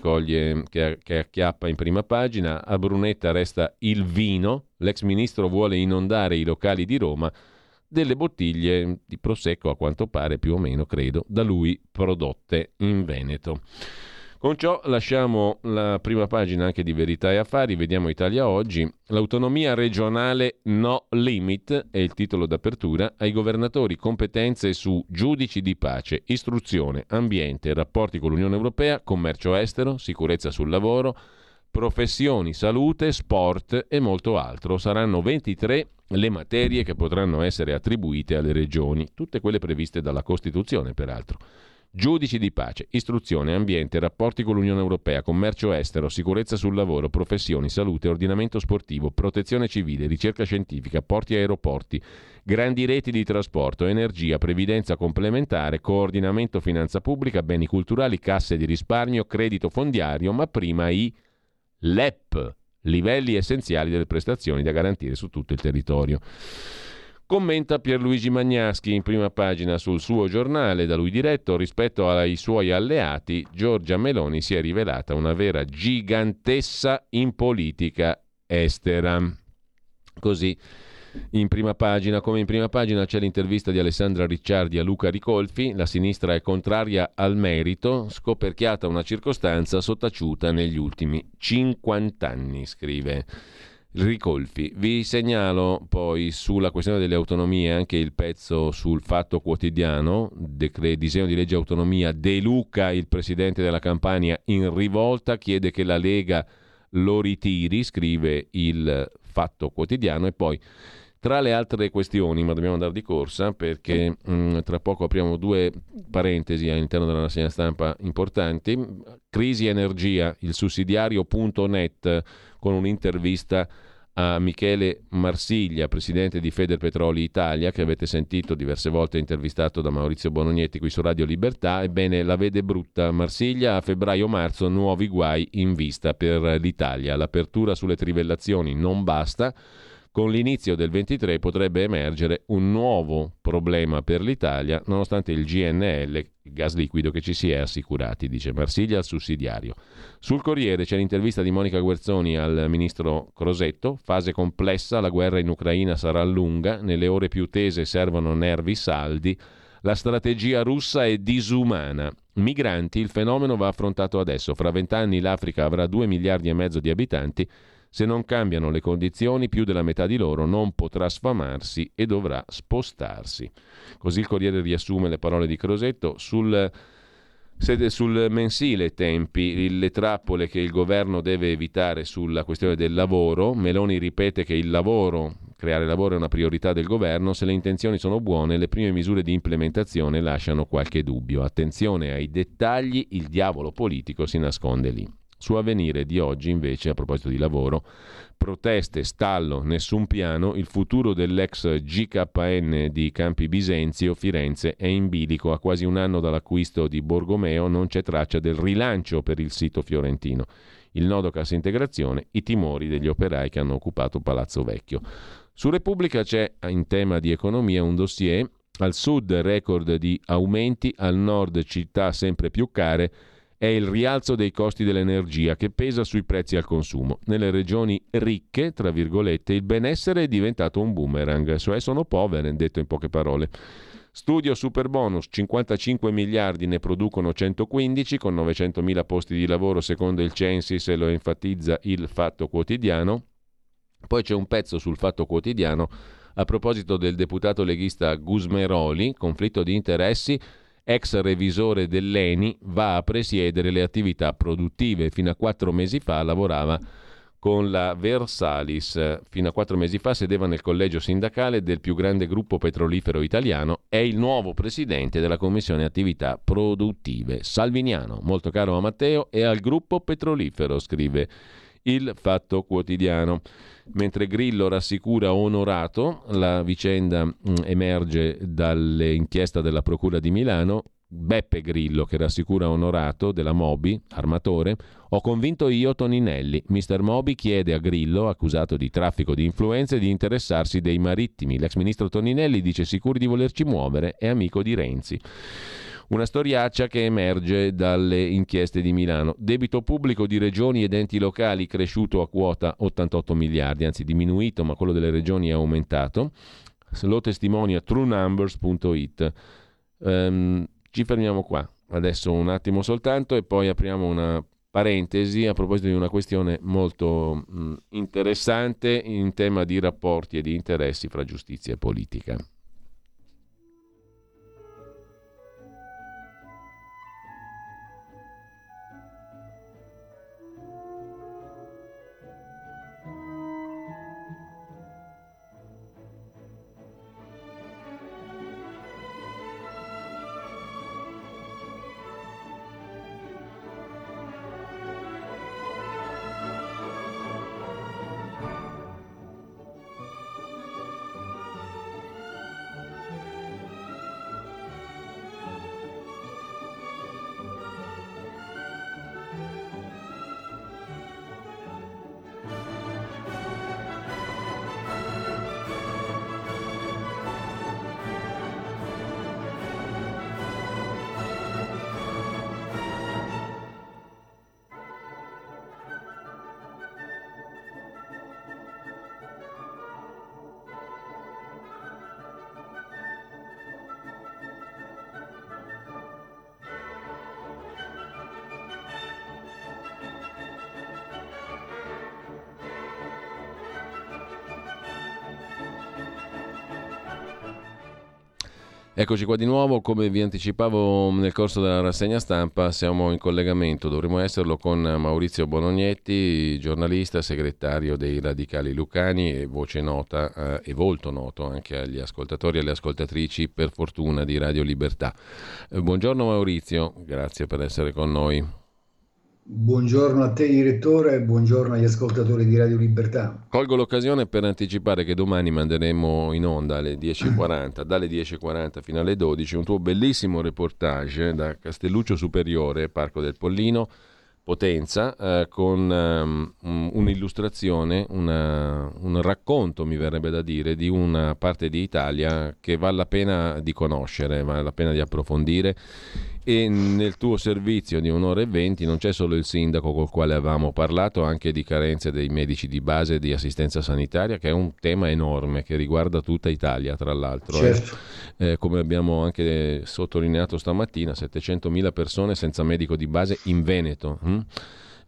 acchiappa in prima pagina. A Brunetta resta il vino. L'ex ministro vuole inondare i locali di Roma delle bottiglie di prosecco, a quanto pare, più o meno, credo, da lui prodotte in Veneto. Con ciò lasciamo la prima pagina anche di Verità e Affari, vediamo Italia Oggi. L'autonomia regionale no limit è il titolo d'apertura, ai governatori competenze su giudici di pace, istruzione, ambiente, rapporti con l'Unione Europea, commercio estero, sicurezza sul lavoro, professioni, salute, sport e molto altro. Saranno 23 le materie che potranno essere attribuite alle regioni, tutte quelle previste dalla Costituzione peraltro. Giudici di pace, istruzione, ambiente, rapporti con l'Unione Europea, commercio estero, sicurezza sul lavoro, professioni, salute, ordinamento sportivo, protezione civile, ricerca scientifica, porti e aeroporti, grandi reti di trasporto, energia, previdenza complementare, coordinamento finanza pubblica, beni culturali, casse di risparmio, credito fondiario, ma prima i LEP, livelli essenziali delle prestazioni da garantire su tutto il territorio. Commenta Pierluigi Magnaschi in prima pagina sul suo giornale, da lui diretto: rispetto ai suoi alleati, Giorgia Meloni si è rivelata una vera gigantessa in politica estera. Così in prima pagina, come in prima pagina c'è l'intervista di Alessandra Ricciardi a Luca Ricolfi. La sinistra è contraria al merito, scoperchiata una circostanza sottaciuta negli ultimi 50 anni, scrive Ricolfi. Vi segnalo poi sulla questione delle autonomie anche il pezzo sul Fatto Quotidiano. Disegno di legge autonomia, De Luca, il presidente della Campania, in rivolta, chiede che la Lega lo ritiri, scrive il Fatto Quotidiano. E poi, tra le altre questioni, ma dobbiamo andare di corsa perché tra poco apriamo 2 parentesi all'interno della rassegna stampa importanti. Crisi energia, il sussidiario.net, con un'intervista a Michele Marsiglia, presidente di Federpetroli Italia, che avete sentito diverse volte intervistato da Maurizio Bonognetti qui su Radio Libertà. Ebbene, la vede brutta Marsiglia: a febbraio-marzo nuovi guai in vista per l'Italia. L'apertura sulle trivellazioni non basta. Con l'inizio del 23 potrebbe emergere un nuovo problema per l'Italia, nonostante il GNL, il gas liquido che ci si è assicurati, dice Marsiglia al Sussidiario. Sul Corriere c'è l'intervista di Monica Guerzoni al ministro Crosetto. Fase complessa, la guerra in Ucraina sarà lunga, nelle ore più tese servono nervi saldi, la strategia russa è disumana. Migranti, il fenomeno va affrontato adesso, fra 20 anni l'Africa avrà 2,5 miliardi di abitanti. Se non cambiano le condizioni, più della metà di loro non potrà sfamarsi e dovrà spostarsi. Così il Corriere riassume le parole di Crosetto. Sul mensile Tempi, le trappole che il governo deve evitare sulla questione del lavoro. Meloni ripete che creare lavoro è una priorità del governo. Se le intenzioni sono buone, le prime misure di implementazione lasciano qualche dubbio. Attenzione ai dettagli, il diavolo politico si nasconde lì. Su Avvenire di oggi, invece, a proposito di lavoro, proteste, stallo, nessun piano, il futuro dell'ex GKN di Campi Bisenzio, Firenze, è in bilico. A quasi un anno dall'acquisto di Borgomeo non c'è traccia del rilancio per il sito fiorentino. Il nodo Cassa Integrazione, i timori degli operai che hanno occupato Palazzo Vecchio. Su Repubblica c'è, in tema di economia, un dossier: al sud record di aumenti, al nord città sempre più care. È il rialzo dei costi dell'energia che pesa sui prezzi al consumo. Nelle regioni ricche, tra virgolette, il benessere è diventato un boomerang, cioè sono povere, detto in poche parole. Studio Superbonus, 55 miliardi ne producono 115 con 900.000 posti di lavoro secondo il Censis, e lo enfatizza il Fatto Quotidiano. Poi c'è un pezzo sul Fatto Quotidiano a proposito del deputato leghista Gusmeroli, conflitto di interessi. ex revisore dell'ENI, va a presiedere le attività produttive. Fino a 4 mesi fa lavorava con la Versalis. Fino a 4 mesi fa sedeva nel collegio sindacale del più grande gruppo petrolifero italiano. È il nuovo presidente della Commissione Attività Produttive, salviniano, molto caro a Matteo e al gruppo petrolifero, scrive Il Fatto Quotidiano. Mentre Grillo rassicura Onorato, la vicenda emerge dall'inchiesta della Procura di Milano. Beppe Grillo che rassicura Onorato della Moby, armatore. Ho convinto io Toninelli. Mister Moby chiede a Grillo, accusato di traffico di influenze, di interessarsi dei marittimi. L'ex ministro Toninelli dice sicuro di volerci muovere, è amico di Renzi. Una storiaccia che emerge dalle inchieste di Milano. Debito pubblico di regioni ed enti locali cresciuto a quota 88 miliardi, anzi diminuito, ma quello delle regioni è aumentato. Lo testimonia truenumbers.it. Ci fermiamo qua, adesso un attimo soltanto, e poi apriamo una parentesi a proposito di una questione molto interessante in tema di rapporti e di interessi fra giustizia e politica. Eccoci qua di nuovo, come vi anticipavo nel corso della rassegna stampa, siamo in collegamento, dovremmo esserlo, con Maurizio Bolognetti, giornalista, segretario dei Radicali Lucani e voce nota e volto noto anche agli ascoltatori e alle ascoltatrici, per fortuna, di Radio Libertà. Buongiorno Maurizio, grazie per essere con noi. Buongiorno a te direttore e buongiorno agli ascoltatori di Radio Libertà. Colgo l'occasione per anticipare che domani manderemo in onda alle 10.40, dalle 10.40 fino alle 12, un tuo bellissimo reportage da Castelluccio Superiore, Parco del Pollino, Potenza, con un'illustrazione, un racconto, mi verrebbe da dire, di una parte di Italia che vale la pena di conoscere, vale la pena di approfondire. E nel tuo servizio di un'ora e 20 non c'è solo il sindaco col quale avevamo parlato, anche di carenze dei medici di base e di assistenza sanitaria, che è un tema enorme che riguarda tutta Italia, tra l'altro. Certo. Come abbiamo anche sottolineato stamattina, 700.000 persone senza medico di base in Veneto.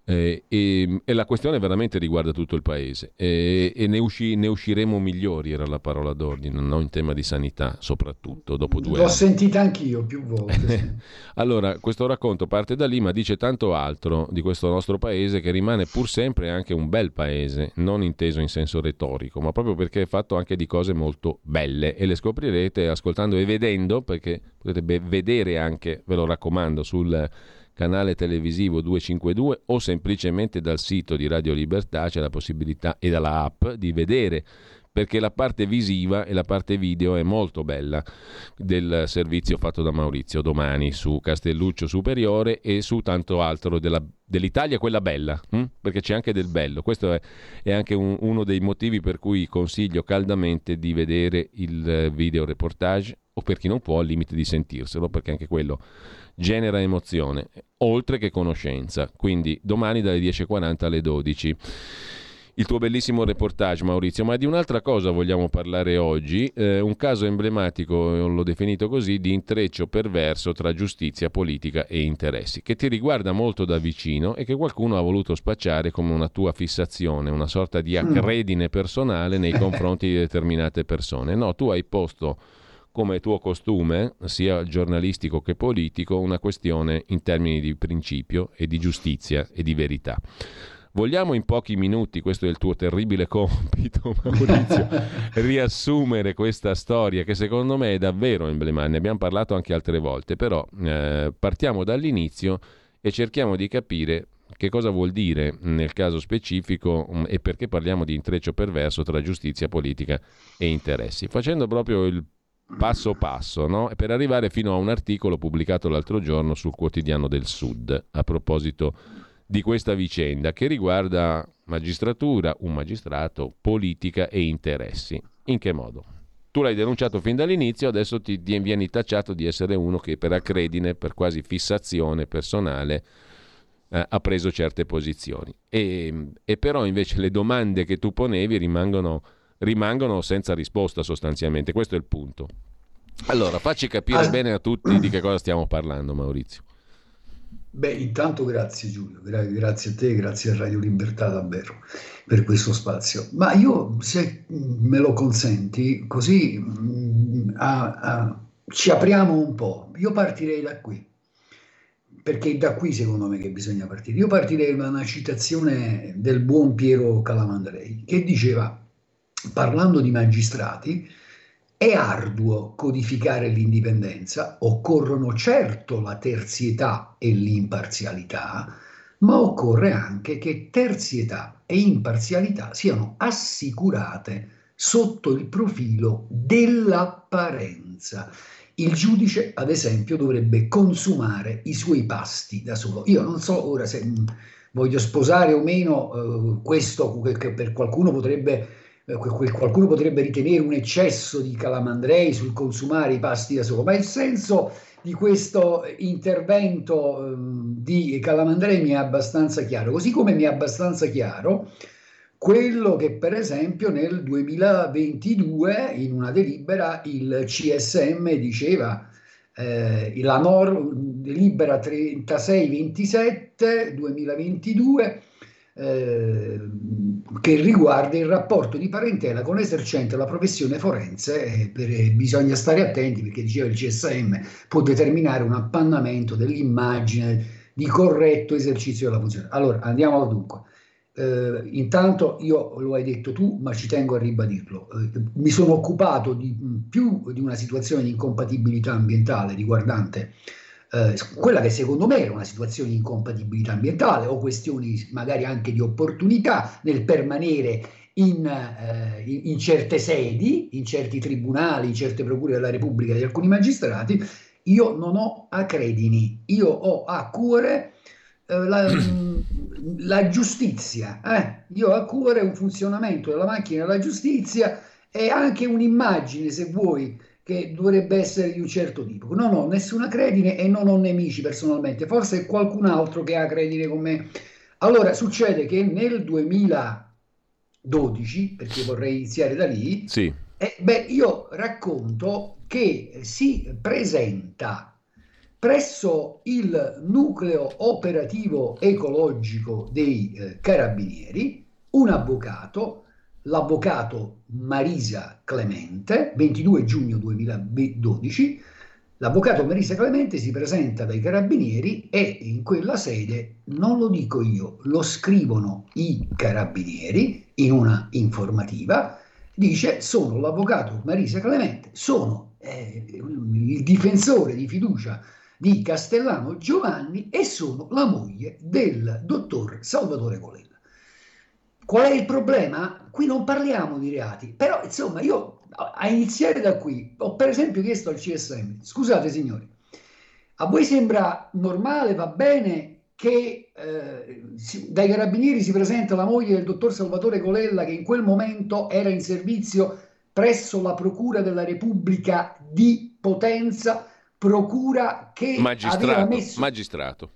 E la questione veramente riguarda tutto il paese, e ne usciremo migliori, era la parola d'ordine, no? In tema di sanità, soprattutto dopo 2 anni. L'ho sentita anch'io più volte. Allora, questo racconto parte da lì, ma dice tanto altro di questo nostro paese, che rimane pur sempre anche un bel paese, non inteso in senso retorico, ma proprio perché è fatto anche di cose molto belle, e le scoprirete ascoltando e vedendo, perché potete vedere anche, ve lo raccomando, sul canale televisivo 252 o semplicemente dal sito di Radio Libertà c'è la possibilità, e dalla app, di vedere, perché la parte visiva e la parte video è molto bella del servizio fatto da Maurizio domani su Castelluccio Superiore e su tanto altro dell'Italia, quella bella, perché c'è anche del bello. Questo è anche uno dei motivi per cui consiglio caldamente di vedere il video reportage, o per chi non può al limite di sentirselo, perché anche quello genera emozione, oltre che conoscenza. Quindi domani dalle 10.40 alle 12. Il tuo bellissimo reportage, Maurizio. Ma di un'altra cosa vogliamo parlare oggi, un caso emblematico, l'ho definito così, di intreccio perverso tra giustizia, politica e interessi, che ti riguarda molto da vicino e che qualcuno ha voluto spacciare come una tua fissazione, una sorta di acredine personale nei confronti di determinate persone. No, tu hai posto come è tuo costume, sia giornalistico che politico, una questione in termini di principio e di giustizia e di verità. Vogliamo in pochi minuti, questo è il tuo terribile compito, Maurizio, riassumere questa storia che secondo me è davvero emblematica, ne abbiamo parlato anche altre volte, però partiamo dall'inizio e cerchiamo di capire che cosa vuol dire nel caso specifico e perché parliamo di intreccio perverso tra giustizia politica e interessi, facendo proprio il passo passo, no? Per arrivare fino a un articolo pubblicato l'altro giorno sul Quotidiano del Sud a proposito di questa vicenda che riguarda magistratura, un magistrato, politica e interessi. In che modo? Tu l'hai denunciato fin dall'inizio, adesso ti vieni tacciato di essere uno che per accredine, per quasi fissazione personale, ha preso certe posizioni. E però invece le domande che tu ponevi rimangono senza risposta sostanzialmente, questo è il punto. Allora, facci capire bene a tutti di che cosa stiamo parlando, Maurizio. Beh, intanto grazie Giulio, grazie a te, grazie a Radio Libertà davvero per questo spazio. Ma io, se me lo consenti, così ci apriamo un po'. Io partirei da qui, perché da qui secondo me che bisogna partire. Io partirei da una citazione del buon Piero Calamandrei, che diceva, parlando di magistrati: è arduo codificare l'indipendenza, occorrono certo la terzietà e l'imparzialità, ma occorre anche che terzietà e imparzialità siano assicurate sotto il profilo dell'apparenza. Il giudice, ad esempio, dovrebbe consumare i suoi pasti da solo. Io non so ora se voglio sposare o meno questo, che per qualcuno potrebbe... Qualcuno potrebbe ritenere un eccesso di Calamandrei sul consumare i pasti da solo, ma il senso di questo intervento di Calamandrei mi è abbastanza chiaro, così come mi è abbastanza chiaro quello che per esempio nel 2022 in una delibera il CSM diceva, la delibera 3627 2022 che riguarda il rapporto di parentela con esercente la professione forense, bisogna stare attenti perché diceva il CSM può determinare un appannamento dell'immagine di corretto esercizio della funzione. Allora andiamo al dunque. Intanto io, lo hai detto tu, ma ci tengo a ribadirlo, mi sono occupato di più di una situazione di incompatibilità ambientale riguardante quella che secondo me era una situazione di incompatibilità ambientale o questioni magari anche di opportunità nel permanere in certe sedi, in certi tribunali, in certe procure della Repubblica di alcuni magistrati. Io non ho accredini, io ho a cuore la giustizia, io ho a cuore un funzionamento della macchina della giustizia e anche un'immagine, se vuoi, che dovrebbe essere di un certo tipo. Non ho nessuna credine e non ho nemici personalmente, forse è qualcun altro che ha credine con me. Allora succede che nel 2012, perché vorrei iniziare da lì, sì. Io racconto che si presenta presso il nucleo operativo ecologico dei Carabinieri un avvocato, l'avvocato Marisa Clemente, 22 giugno 2012, l'avvocato Marisa Clemente si presenta dai Carabinieri e in quella sede, non lo dico io, lo scrivono i Carabinieri in una informativa, dice: sono l'avvocato Marisa Clemente, sono il difensore di fiducia di Castellano Giovanni e sono la moglie del dottor Salvatore Colella. Qual è il problema? Qui non parliamo di reati, però insomma io, a iniziare da qui, ho per esempio chiesto al CSM: scusate signori, a voi sembra normale, va bene che dai Carabinieri si presenta la moglie del dottor Salvatore Colella, che in quel momento era in servizio presso la Procura della Repubblica di Potenza, procura che aveva messo... Magistrato.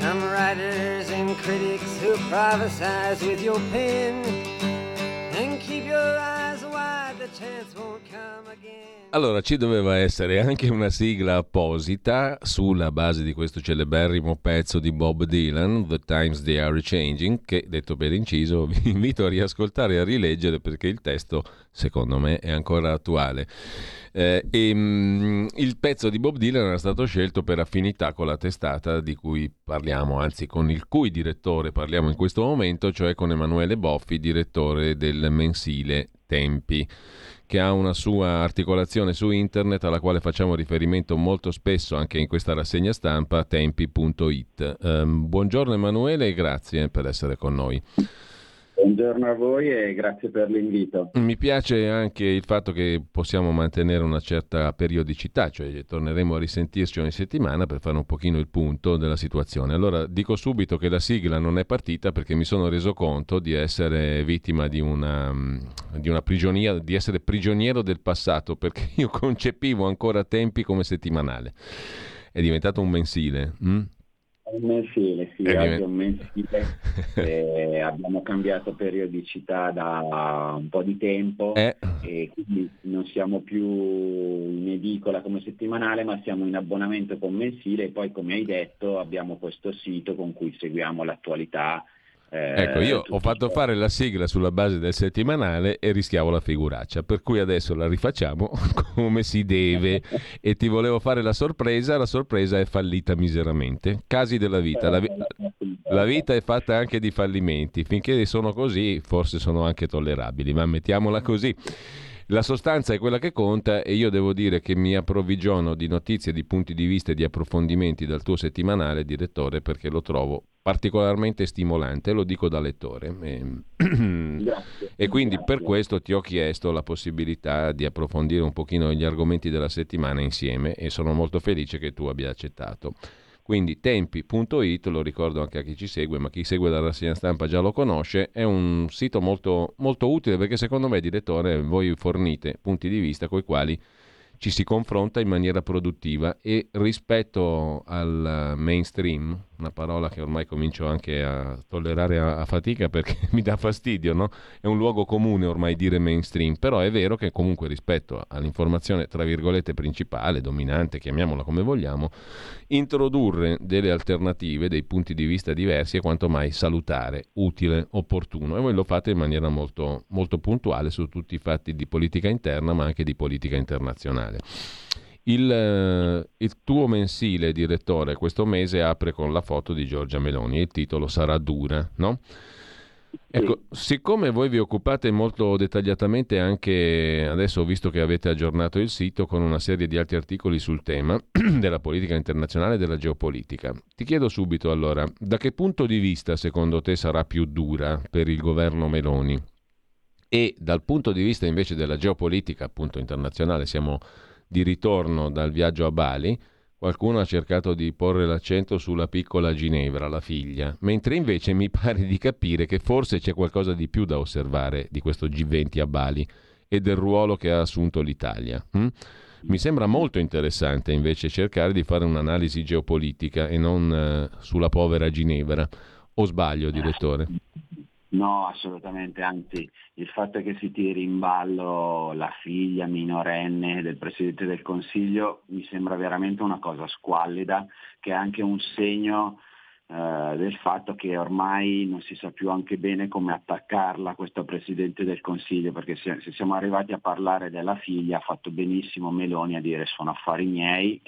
Some writers and critics who prophesize with your pen and keep your eyes wide, the chance won't come again. Allora, ci doveva essere anche una sigla apposita sulla base di questo celeberrimo pezzo di Bob Dylan, The Times They Are Changing, che, detto per inciso, vi invito a riascoltare e a rileggere perché il testo, secondo me, è ancora attuale. Il pezzo di Bob Dylan era stato scelto per affinità con la testata di cui parliamo, anzi con il cui direttore parliamo in questo momento, cioè con Emanuele Boffi, direttore del mensile Tempi, che ha una sua articolazione su internet alla quale facciamo riferimento molto spesso anche in questa rassegna stampa, tempi.it. Buongiorno Emanuele e grazie per essere con noi. Buongiorno a voi e grazie per l'invito. Mi piace anche il fatto che possiamo mantenere una certa periodicità, cioè torneremo a risentirci ogni settimana per fare un pochino il punto della situazione. Allora dico subito che la sigla non è partita perché mi sono reso conto di essere vittima di una prigionia, di essere prigioniero del passato, perché io concepivo ancora Tempi come settimanale. È diventato un mensile. Un mensile. Abbiamo cambiato periodicità da un po' di tempo e quindi non siamo più in edicola come settimanale, ma siamo in abbonamento con mensile e poi, come hai detto, abbiamo questo sito con cui seguiamo l'attualità. Ecco, io ho fatto fare la sigla sulla base del settimanale e rischiavo la figuraccia, per cui adesso la rifacciamo come si deve e ti volevo fare la sorpresa è fallita miseramente. Casi della vita, la, vi- La vita è fatta anche di fallimenti, finché sono così forse sono anche tollerabili, ma mettiamola così. La sostanza è quella che conta e io devo dire che mi approvvigiono di notizie, di punti di vista e di approfondimenti dal tuo settimanale, direttore, perché lo trovo particolarmente stimolante, lo dico da lettore. E quindi per questo ti ho chiesto la possibilità di approfondire un pochino gli argomenti della settimana insieme e sono molto felice che tu abbia accettato. Quindi tempi.it, lo ricordo anche a chi ci segue, ma chi segue la rassegna stampa già lo conosce, è un sito molto, molto utile perché secondo me, direttore, voi fornite punti di vista coi quali ci si confronta in maniera produttiva e rispetto al mainstream, una parola che ormai comincio anche a tollerare a fatica perché mi dà fastidio, no? È un luogo comune ormai dire mainstream, però è vero che comunque rispetto all'informazione tra virgolette principale, dominante, chiamiamola come vogliamo, introdurre delle alternative, dei punti di vista diversi è quanto mai salutare, utile, opportuno, e voi lo fate in maniera molto, molto puntuale su tutti i fatti di politica interna ma anche di politica internazionale. Il tuo mensile, direttore, questo mese apre con la foto di Giorgia Meloni e il titolo sarà dura, no? Ecco, siccome voi vi occupate molto dettagliatamente anche, adesso ho visto che avete aggiornato il sito con una serie di altri articoli sul tema della politica internazionale e della geopolitica, ti chiedo subito allora, da che punto di vista secondo te sarà più dura per il governo Meloni? E dal punto di vista invece della geopolitica, appunto internazionale, siamo di ritorno dal viaggio a Bali, qualcuno ha cercato di porre l'accento sulla piccola Ginevra, la figlia, mentre invece mi pare di capire che forse c'è qualcosa di più da osservare di questo G20 a Bali e del ruolo che ha assunto l'Italia. Mi sembra molto interessante invece cercare di fare un'analisi geopolitica e non sulla povera Ginevra. O sbaglio, direttore? No, assolutamente, anzi il fatto che si tiri in ballo la figlia minorenne del Presidente del Consiglio mi sembra veramente una cosa squallida, che è anche un segno del fatto che ormai non si sa più anche bene come attaccarla questo Presidente del Consiglio, perché se siamo arrivati a parlare della figlia ha fatto benissimo Meloni a dire sono affari miei,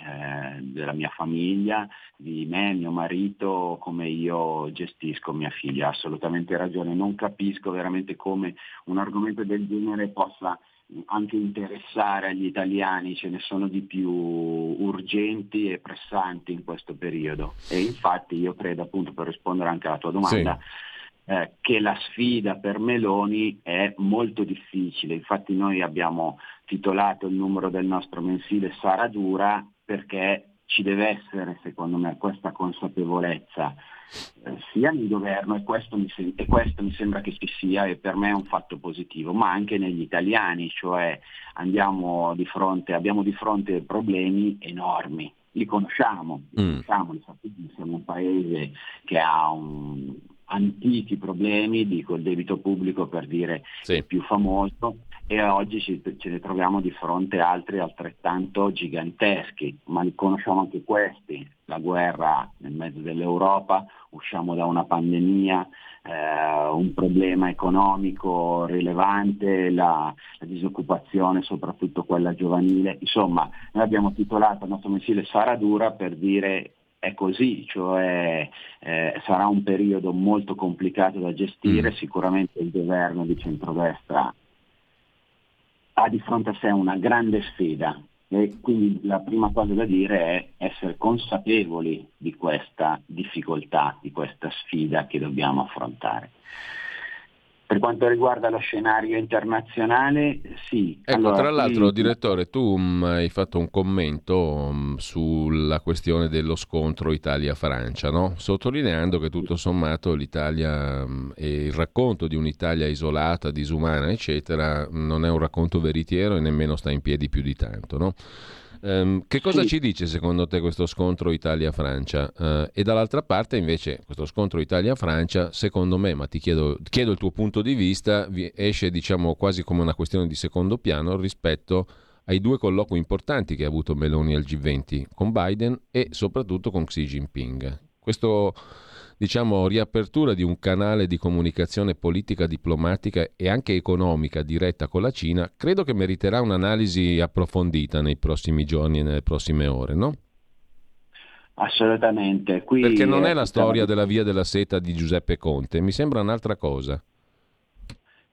della mia famiglia, di me, mio marito, come io gestisco mia figlia. Ha assolutamente ragione, non capisco veramente come un argomento del genere possa anche interessare agli italiani, ce ne sono di più urgenti e pressanti in questo periodo. E infatti io credo, appunto, per rispondere anche alla tua domanda, sì, che la sfida per Meloni è molto difficile. Infatti noi abbiamo titolato il numero del nostro mensile Sarà dura, perché ci deve essere, secondo me, questa consapevolezza sia nel governo, e questo mi sembra che ci sia, e per me è un fatto positivo, ma anche negli italiani, cioè abbiamo di fronte problemi enormi, li sappiamo, siamo un paese che ha antichi problemi, dico il debito pubblico per dire il più famoso, e oggi ce ne troviamo di fronte altri altrettanto giganteschi, ma li conosciamo anche questi, la guerra nel mezzo dell'Europa, usciamo da una pandemia, un problema economico rilevante, la disoccupazione, soprattutto quella giovanile. Insomma, noi abbiamo titolato il nostro mensile Sarà dura per dire è così, cioè sarà un periodo molto complicato da gestire, sicuramente il governo di centrodestra ha di fronte a sé una grande sfida e quindi la prima cosa da dire è essere consapevoli di questa difficoltà, di questa sfida che dobbiamo affrontare. Per quanto riguarda lo scenario internazionale, sì. Ecco, allora, tra l'altro, direttore, tu hai fatto un commento sulla questione dello scontro Italia-Francia, no? Sottolineando che tutto sommato l'Italia e il racconto di un'Italia isolata, disumana, eccetera, non è un racconto veritiero e nemmeno sta in piedi più di tanto, no? Che cosa ci dice secondo te questo scontro Italia-Francia? E dall'altra parte invece questo scontro Italia-Francia, secondo me, ma ti chiedo il tuo punto di vista, esce, diciamo, quasi come una questione di secondo piano rispetto ai due colloqui importanti che ha avuto Meloni al G20 con Biden e soprattutto con Xi Jinping. Questo, diciamo, riapertura di un canale di comunicazione politica, diplomatica e anche economica diretta con la Cina, credo che meriterà un'analisi approfondita nei prossimi giorni e nelle prossime ore, no? Assolutamente. Qui perché non è la storia della Via della Seta di Giuseppe Conte, mi sembra un'altra cosa.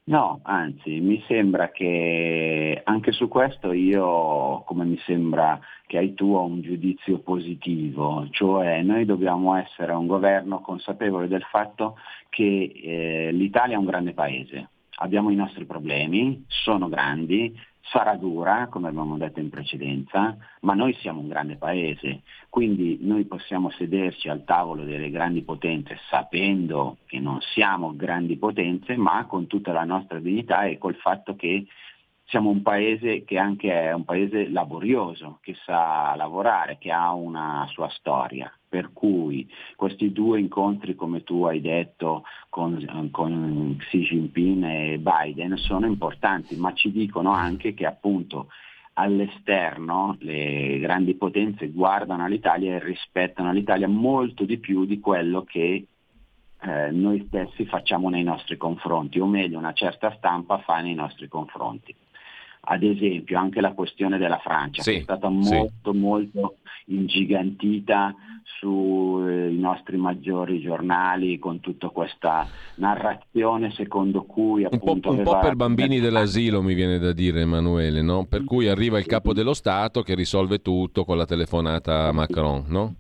No, anzi, mi sembra che anche su questo io, come mi sembra che hai tu, ho un giudizio positivo, cioè noi dobbiamo essere un governo consapevole del fatto che l'Italia è un grande paese, abbiamo i nostri problemi, sono grandi, sarà dura, come abbiamo detto in precedenza, ma noi siamo un grande paese, quindi noi possiamo sederci al tavolo delle grandi potenze sapendo che non siamo grandi potenze, ma con tutta la nostra dignità e col fatto che siamo un paese che anche è un paese laborioso, che sa lavorare, che ha una sua storia. Per cui questi due incontri, come tu hai detto, con Xi Jinping e Biden sono importanti, ma ci dicono anche che appunto all'esterno le grandi potenze guardano all'Italia e rispettano l'Italia molto di più di quello che noi stessi facciamo nei nostri confronti, o meglio una certa stampa fa nei nostri confronti. Ad esempio anche la questione della Francia, sì, che è stata molto molto ingigantita sui nostri maggiori giornali con tutta questa narrazione secondo cui appunto un po' per bambini dell'asilo, mi viene da dire, Emanuele, no? Per cui arriva il capo dello Stato che risolve tutto con la telefonata a Macron, no?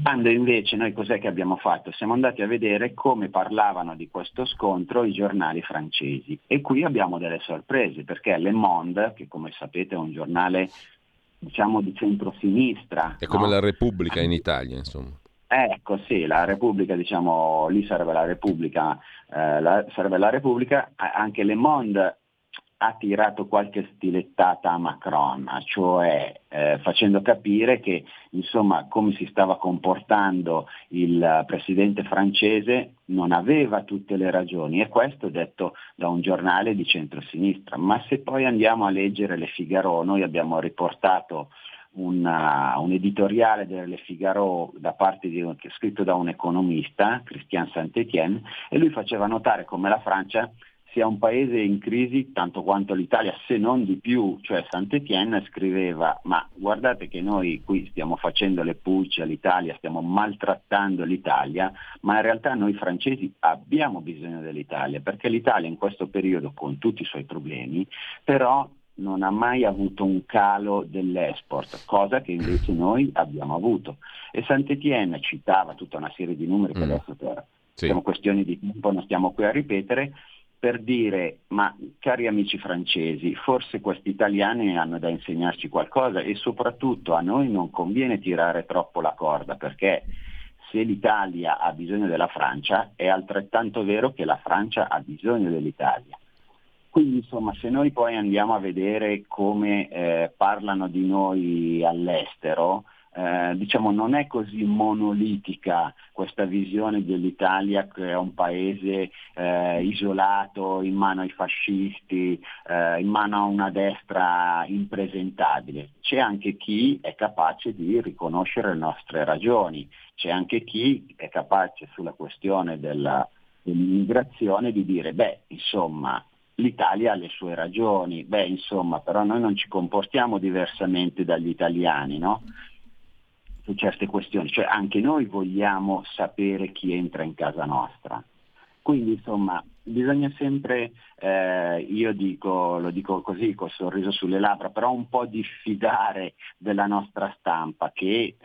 Quando invece noi cos'è che abbiamo fatto? Siamo andati a vedere come parlavano di questo scontro i giornali francesi e qui abbiamo delle sorprese, perché Le Monde, che come sapete è un giornale diciamo di centrosinistra, è come, no? La Repubblica in Italia, insomma. Ecco, sì, la Repubblica, diciamo, lì sarebbe la Repubblica, sarebbe la Repubblica, anche Le Monde ha tirato qualche stilettata a Macron, cioè facendo capire che insomma come si stava comportando il presidente francese non aveva tutte le ragioni, e questo detto da un giornale di centrosinistra. Ma se poi andiamo a leggere Le Figaro, noi abbiamo riportato un editoriale delle Figaro da parte di, scritto da un economista, Christian Saint-Étienne, e lui faceva notare come la Francia sia un paese in crisi tanto quanto l'Italia, se non di più. Cioè Saint-Étienne scriveva: ma guardate che noi qui stiamo facendo le pulce all'Italia, stiamo maltrattando l'Italia, ma in realtà noi francesi abbiamo bisogno dell'Italia, perché l'Italia in questo periodo, con tutti i suoi problemi, però non ha mai avuto un calo dell'export, cosa che invece noi abbiamo avuto. E Saint-Étienne citava tutta una serie di numeri che adesso sono questioni di tempo, non stiamo qui a ripetere, per dire: ma cari amici francesi, forse questi italiani hanno da insegnarci qualcosa, e soprattutto a noi non conviene tirare troppo la corda, perché se l'Italia ha bisogno della Francia è altrettanto vero che la Francia ha bisogno dell'Italia. Quindi insomma, se noi poi andiamo a vedere come parlano di noi all'estero, diciamo non è così monolitica questa visione dell'Italia che è un paese isolato, in mano ai fascisti, in mano a una destra impresentabile. C'è anche chi è capace di riconoscere le nostre ragioni, c'è anche chi è capace sulla questione dell'immigrazione di dire: beh, insomma, l'Italia ha le sue ragioni, beh, insomma, però noi non ci comportiamo diversamente dagli italiani, no? Su certe questioni, cioè anche noi vogliamo sapere chi entra in casa nostra. Quindi insomma bisogna sempre, io dico, lo dico così col sorriso sulle labbra, però un po' diffidare della nostra stampa, che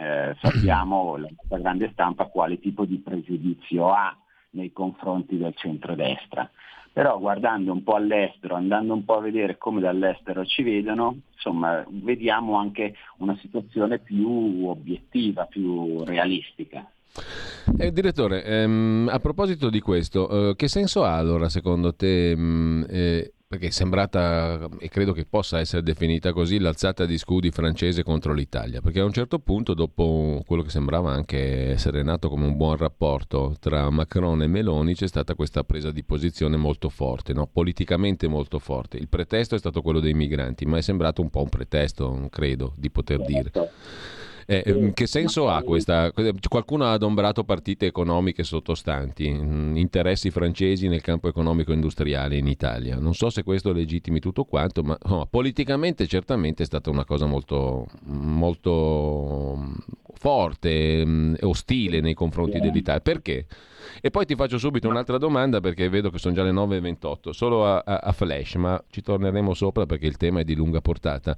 sappiamo, la nostra grande stampa, quale tipo di pregiudizio ha nei confronti del centrodestra. Però guardando un po' all'estero, andando un po' a vedere come dall'estero ci vedono, insomma, vediamo anche una situazione più obiettiva, più realistica. Direttore, a proposito di questo, che senso ha allora secondo te, perché è sembrata, e credo che possa essere definita così, l'alzata di scudi francese contro l'Italia? Perché a un certo punto, dopo quello che sembrava anche essere nato come un buon rapporto tra Macron e Meloni, c'è stata questa presa di posizione molto forte, no? Politicamente molto forte. Il pretesto è stato quello dei migranti, ma è sembrato un po' un pretesto, credo, di poter dire. Che senso ha questa? Qualcuno ha adombrato partite economiche sottostanti, interessi francesi nel campo economico-industriale in Italia. Non so se questo legittimi tutto quanto, ma no, politicamente certamente è stata una cosa molto, molto forte, ostile nei confronti dell'Italia. Perché? E poi ti faccio subito un'altra domanda, perché vedo che sono già le 9:28, solo a flash, ma ci torneremo sopra perché il tema è di lunga portata.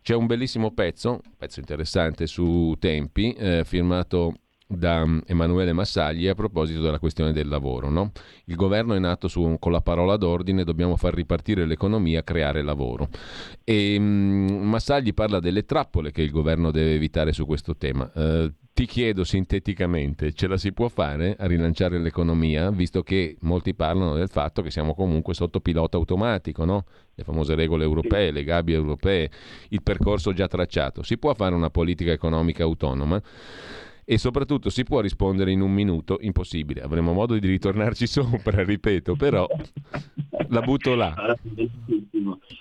C'è un bellissimo pezzo interessante su Tempi, firmato da Emanuele Massagli, a proposito della questione del lavoro, no? Il governo è nato con la parola d'ordine: dobbiamo far ripartire l'economia, creare lavoro. E Massagli parla delle trappole che il governo deve evitare su questo tema. Ti chiedo sinteticamente, ce la si può fare a rilanciare l'economia, visto che molti parlano del fatto che siamo comunque sotto pilota automatico, no? Le famose regole europee, le gabbie europee, il percorso già tracciato. Si può fare una politica economica autonoma? E soprattutto si può rispondere in un minuto? Impossibile, avremo modo di ritornarci sopra, ripeto, però la butto là.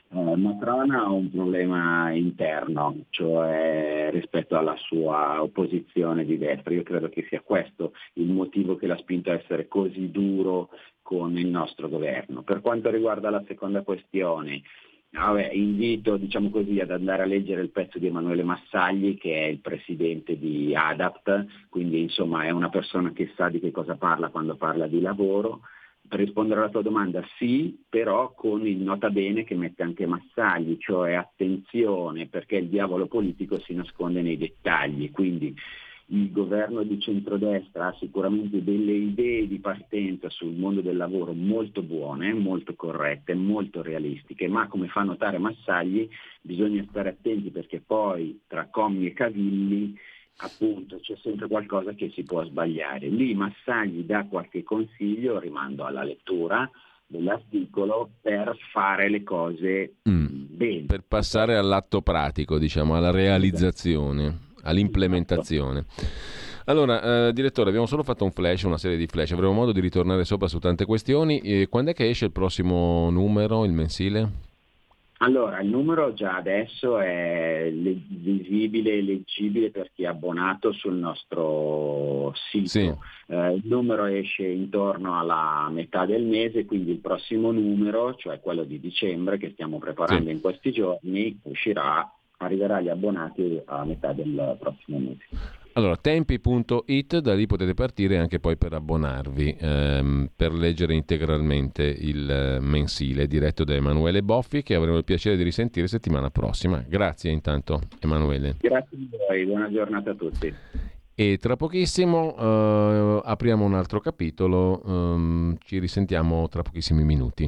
Matrona ha un problema interno, cioè rispetto alla sua opposizione di destra. Io credo che sia questo il motivo che l'ha spinto a essere così duro con il nostro governo. Per quanto riguarda la seconda questione, invito, diciamo così, ad andare a leggere il pezzo di Emanuele Massagli, che è il presidente di ADAPT, quindi insomma è una persona che sa di che cosa parla quando parla di lavoro. Per rispondere alla tua domanda, sì, però con il nota bene che mette anche Massagli, cioè attenzione, perché il diavolo politico si nasconde nei dettagli. Quindi il governo di centrodestra ha sicuramente delle idee di partenza sul mondo del lavoro molto buone, molto corrette, molto realistiche, ma come fa notare Massagli bisogna stare attenti, perché poi tra commi e cavilli appunto c'è sempre qualcosa che si può sbagliare. Lì Massagli dà qualche consiglio, rimando alla lettura dell'articolo, per fare le cose bene. Per passare all'atto pratico, diciamo, alla realizzazione, all'implementazione. Allora, direttore, abbiamo solo fatto un flash, una serie di flash, avremo modo di ritornare sopra su tante questioni. E quando è che esce il prossimo numero, il mensile? Allora, il numero già adesso è visibile e leggibile per chi è abbonato sul nostro sito. Sì. Il numero esce intorno alla metà del mese, quindi il prossimo numero, cioè quello di dicembre che stiamo preparando in questi giorni, arriverà agli abbonati a metà del prossimo mese. Allora, tempi.it, da lì potete partire anche poi per abbonarvi, per leggere integralmente il mensile diretto da Emanuele Boffi, che avremo il piacere di risentire settimana prossima. Grazie intanto, Emanuele. Grazie a voi, buona giornata a tutti. E tra pochissimo apriamo un altro capitolo, ci risentiamo tra pochissimi minuti.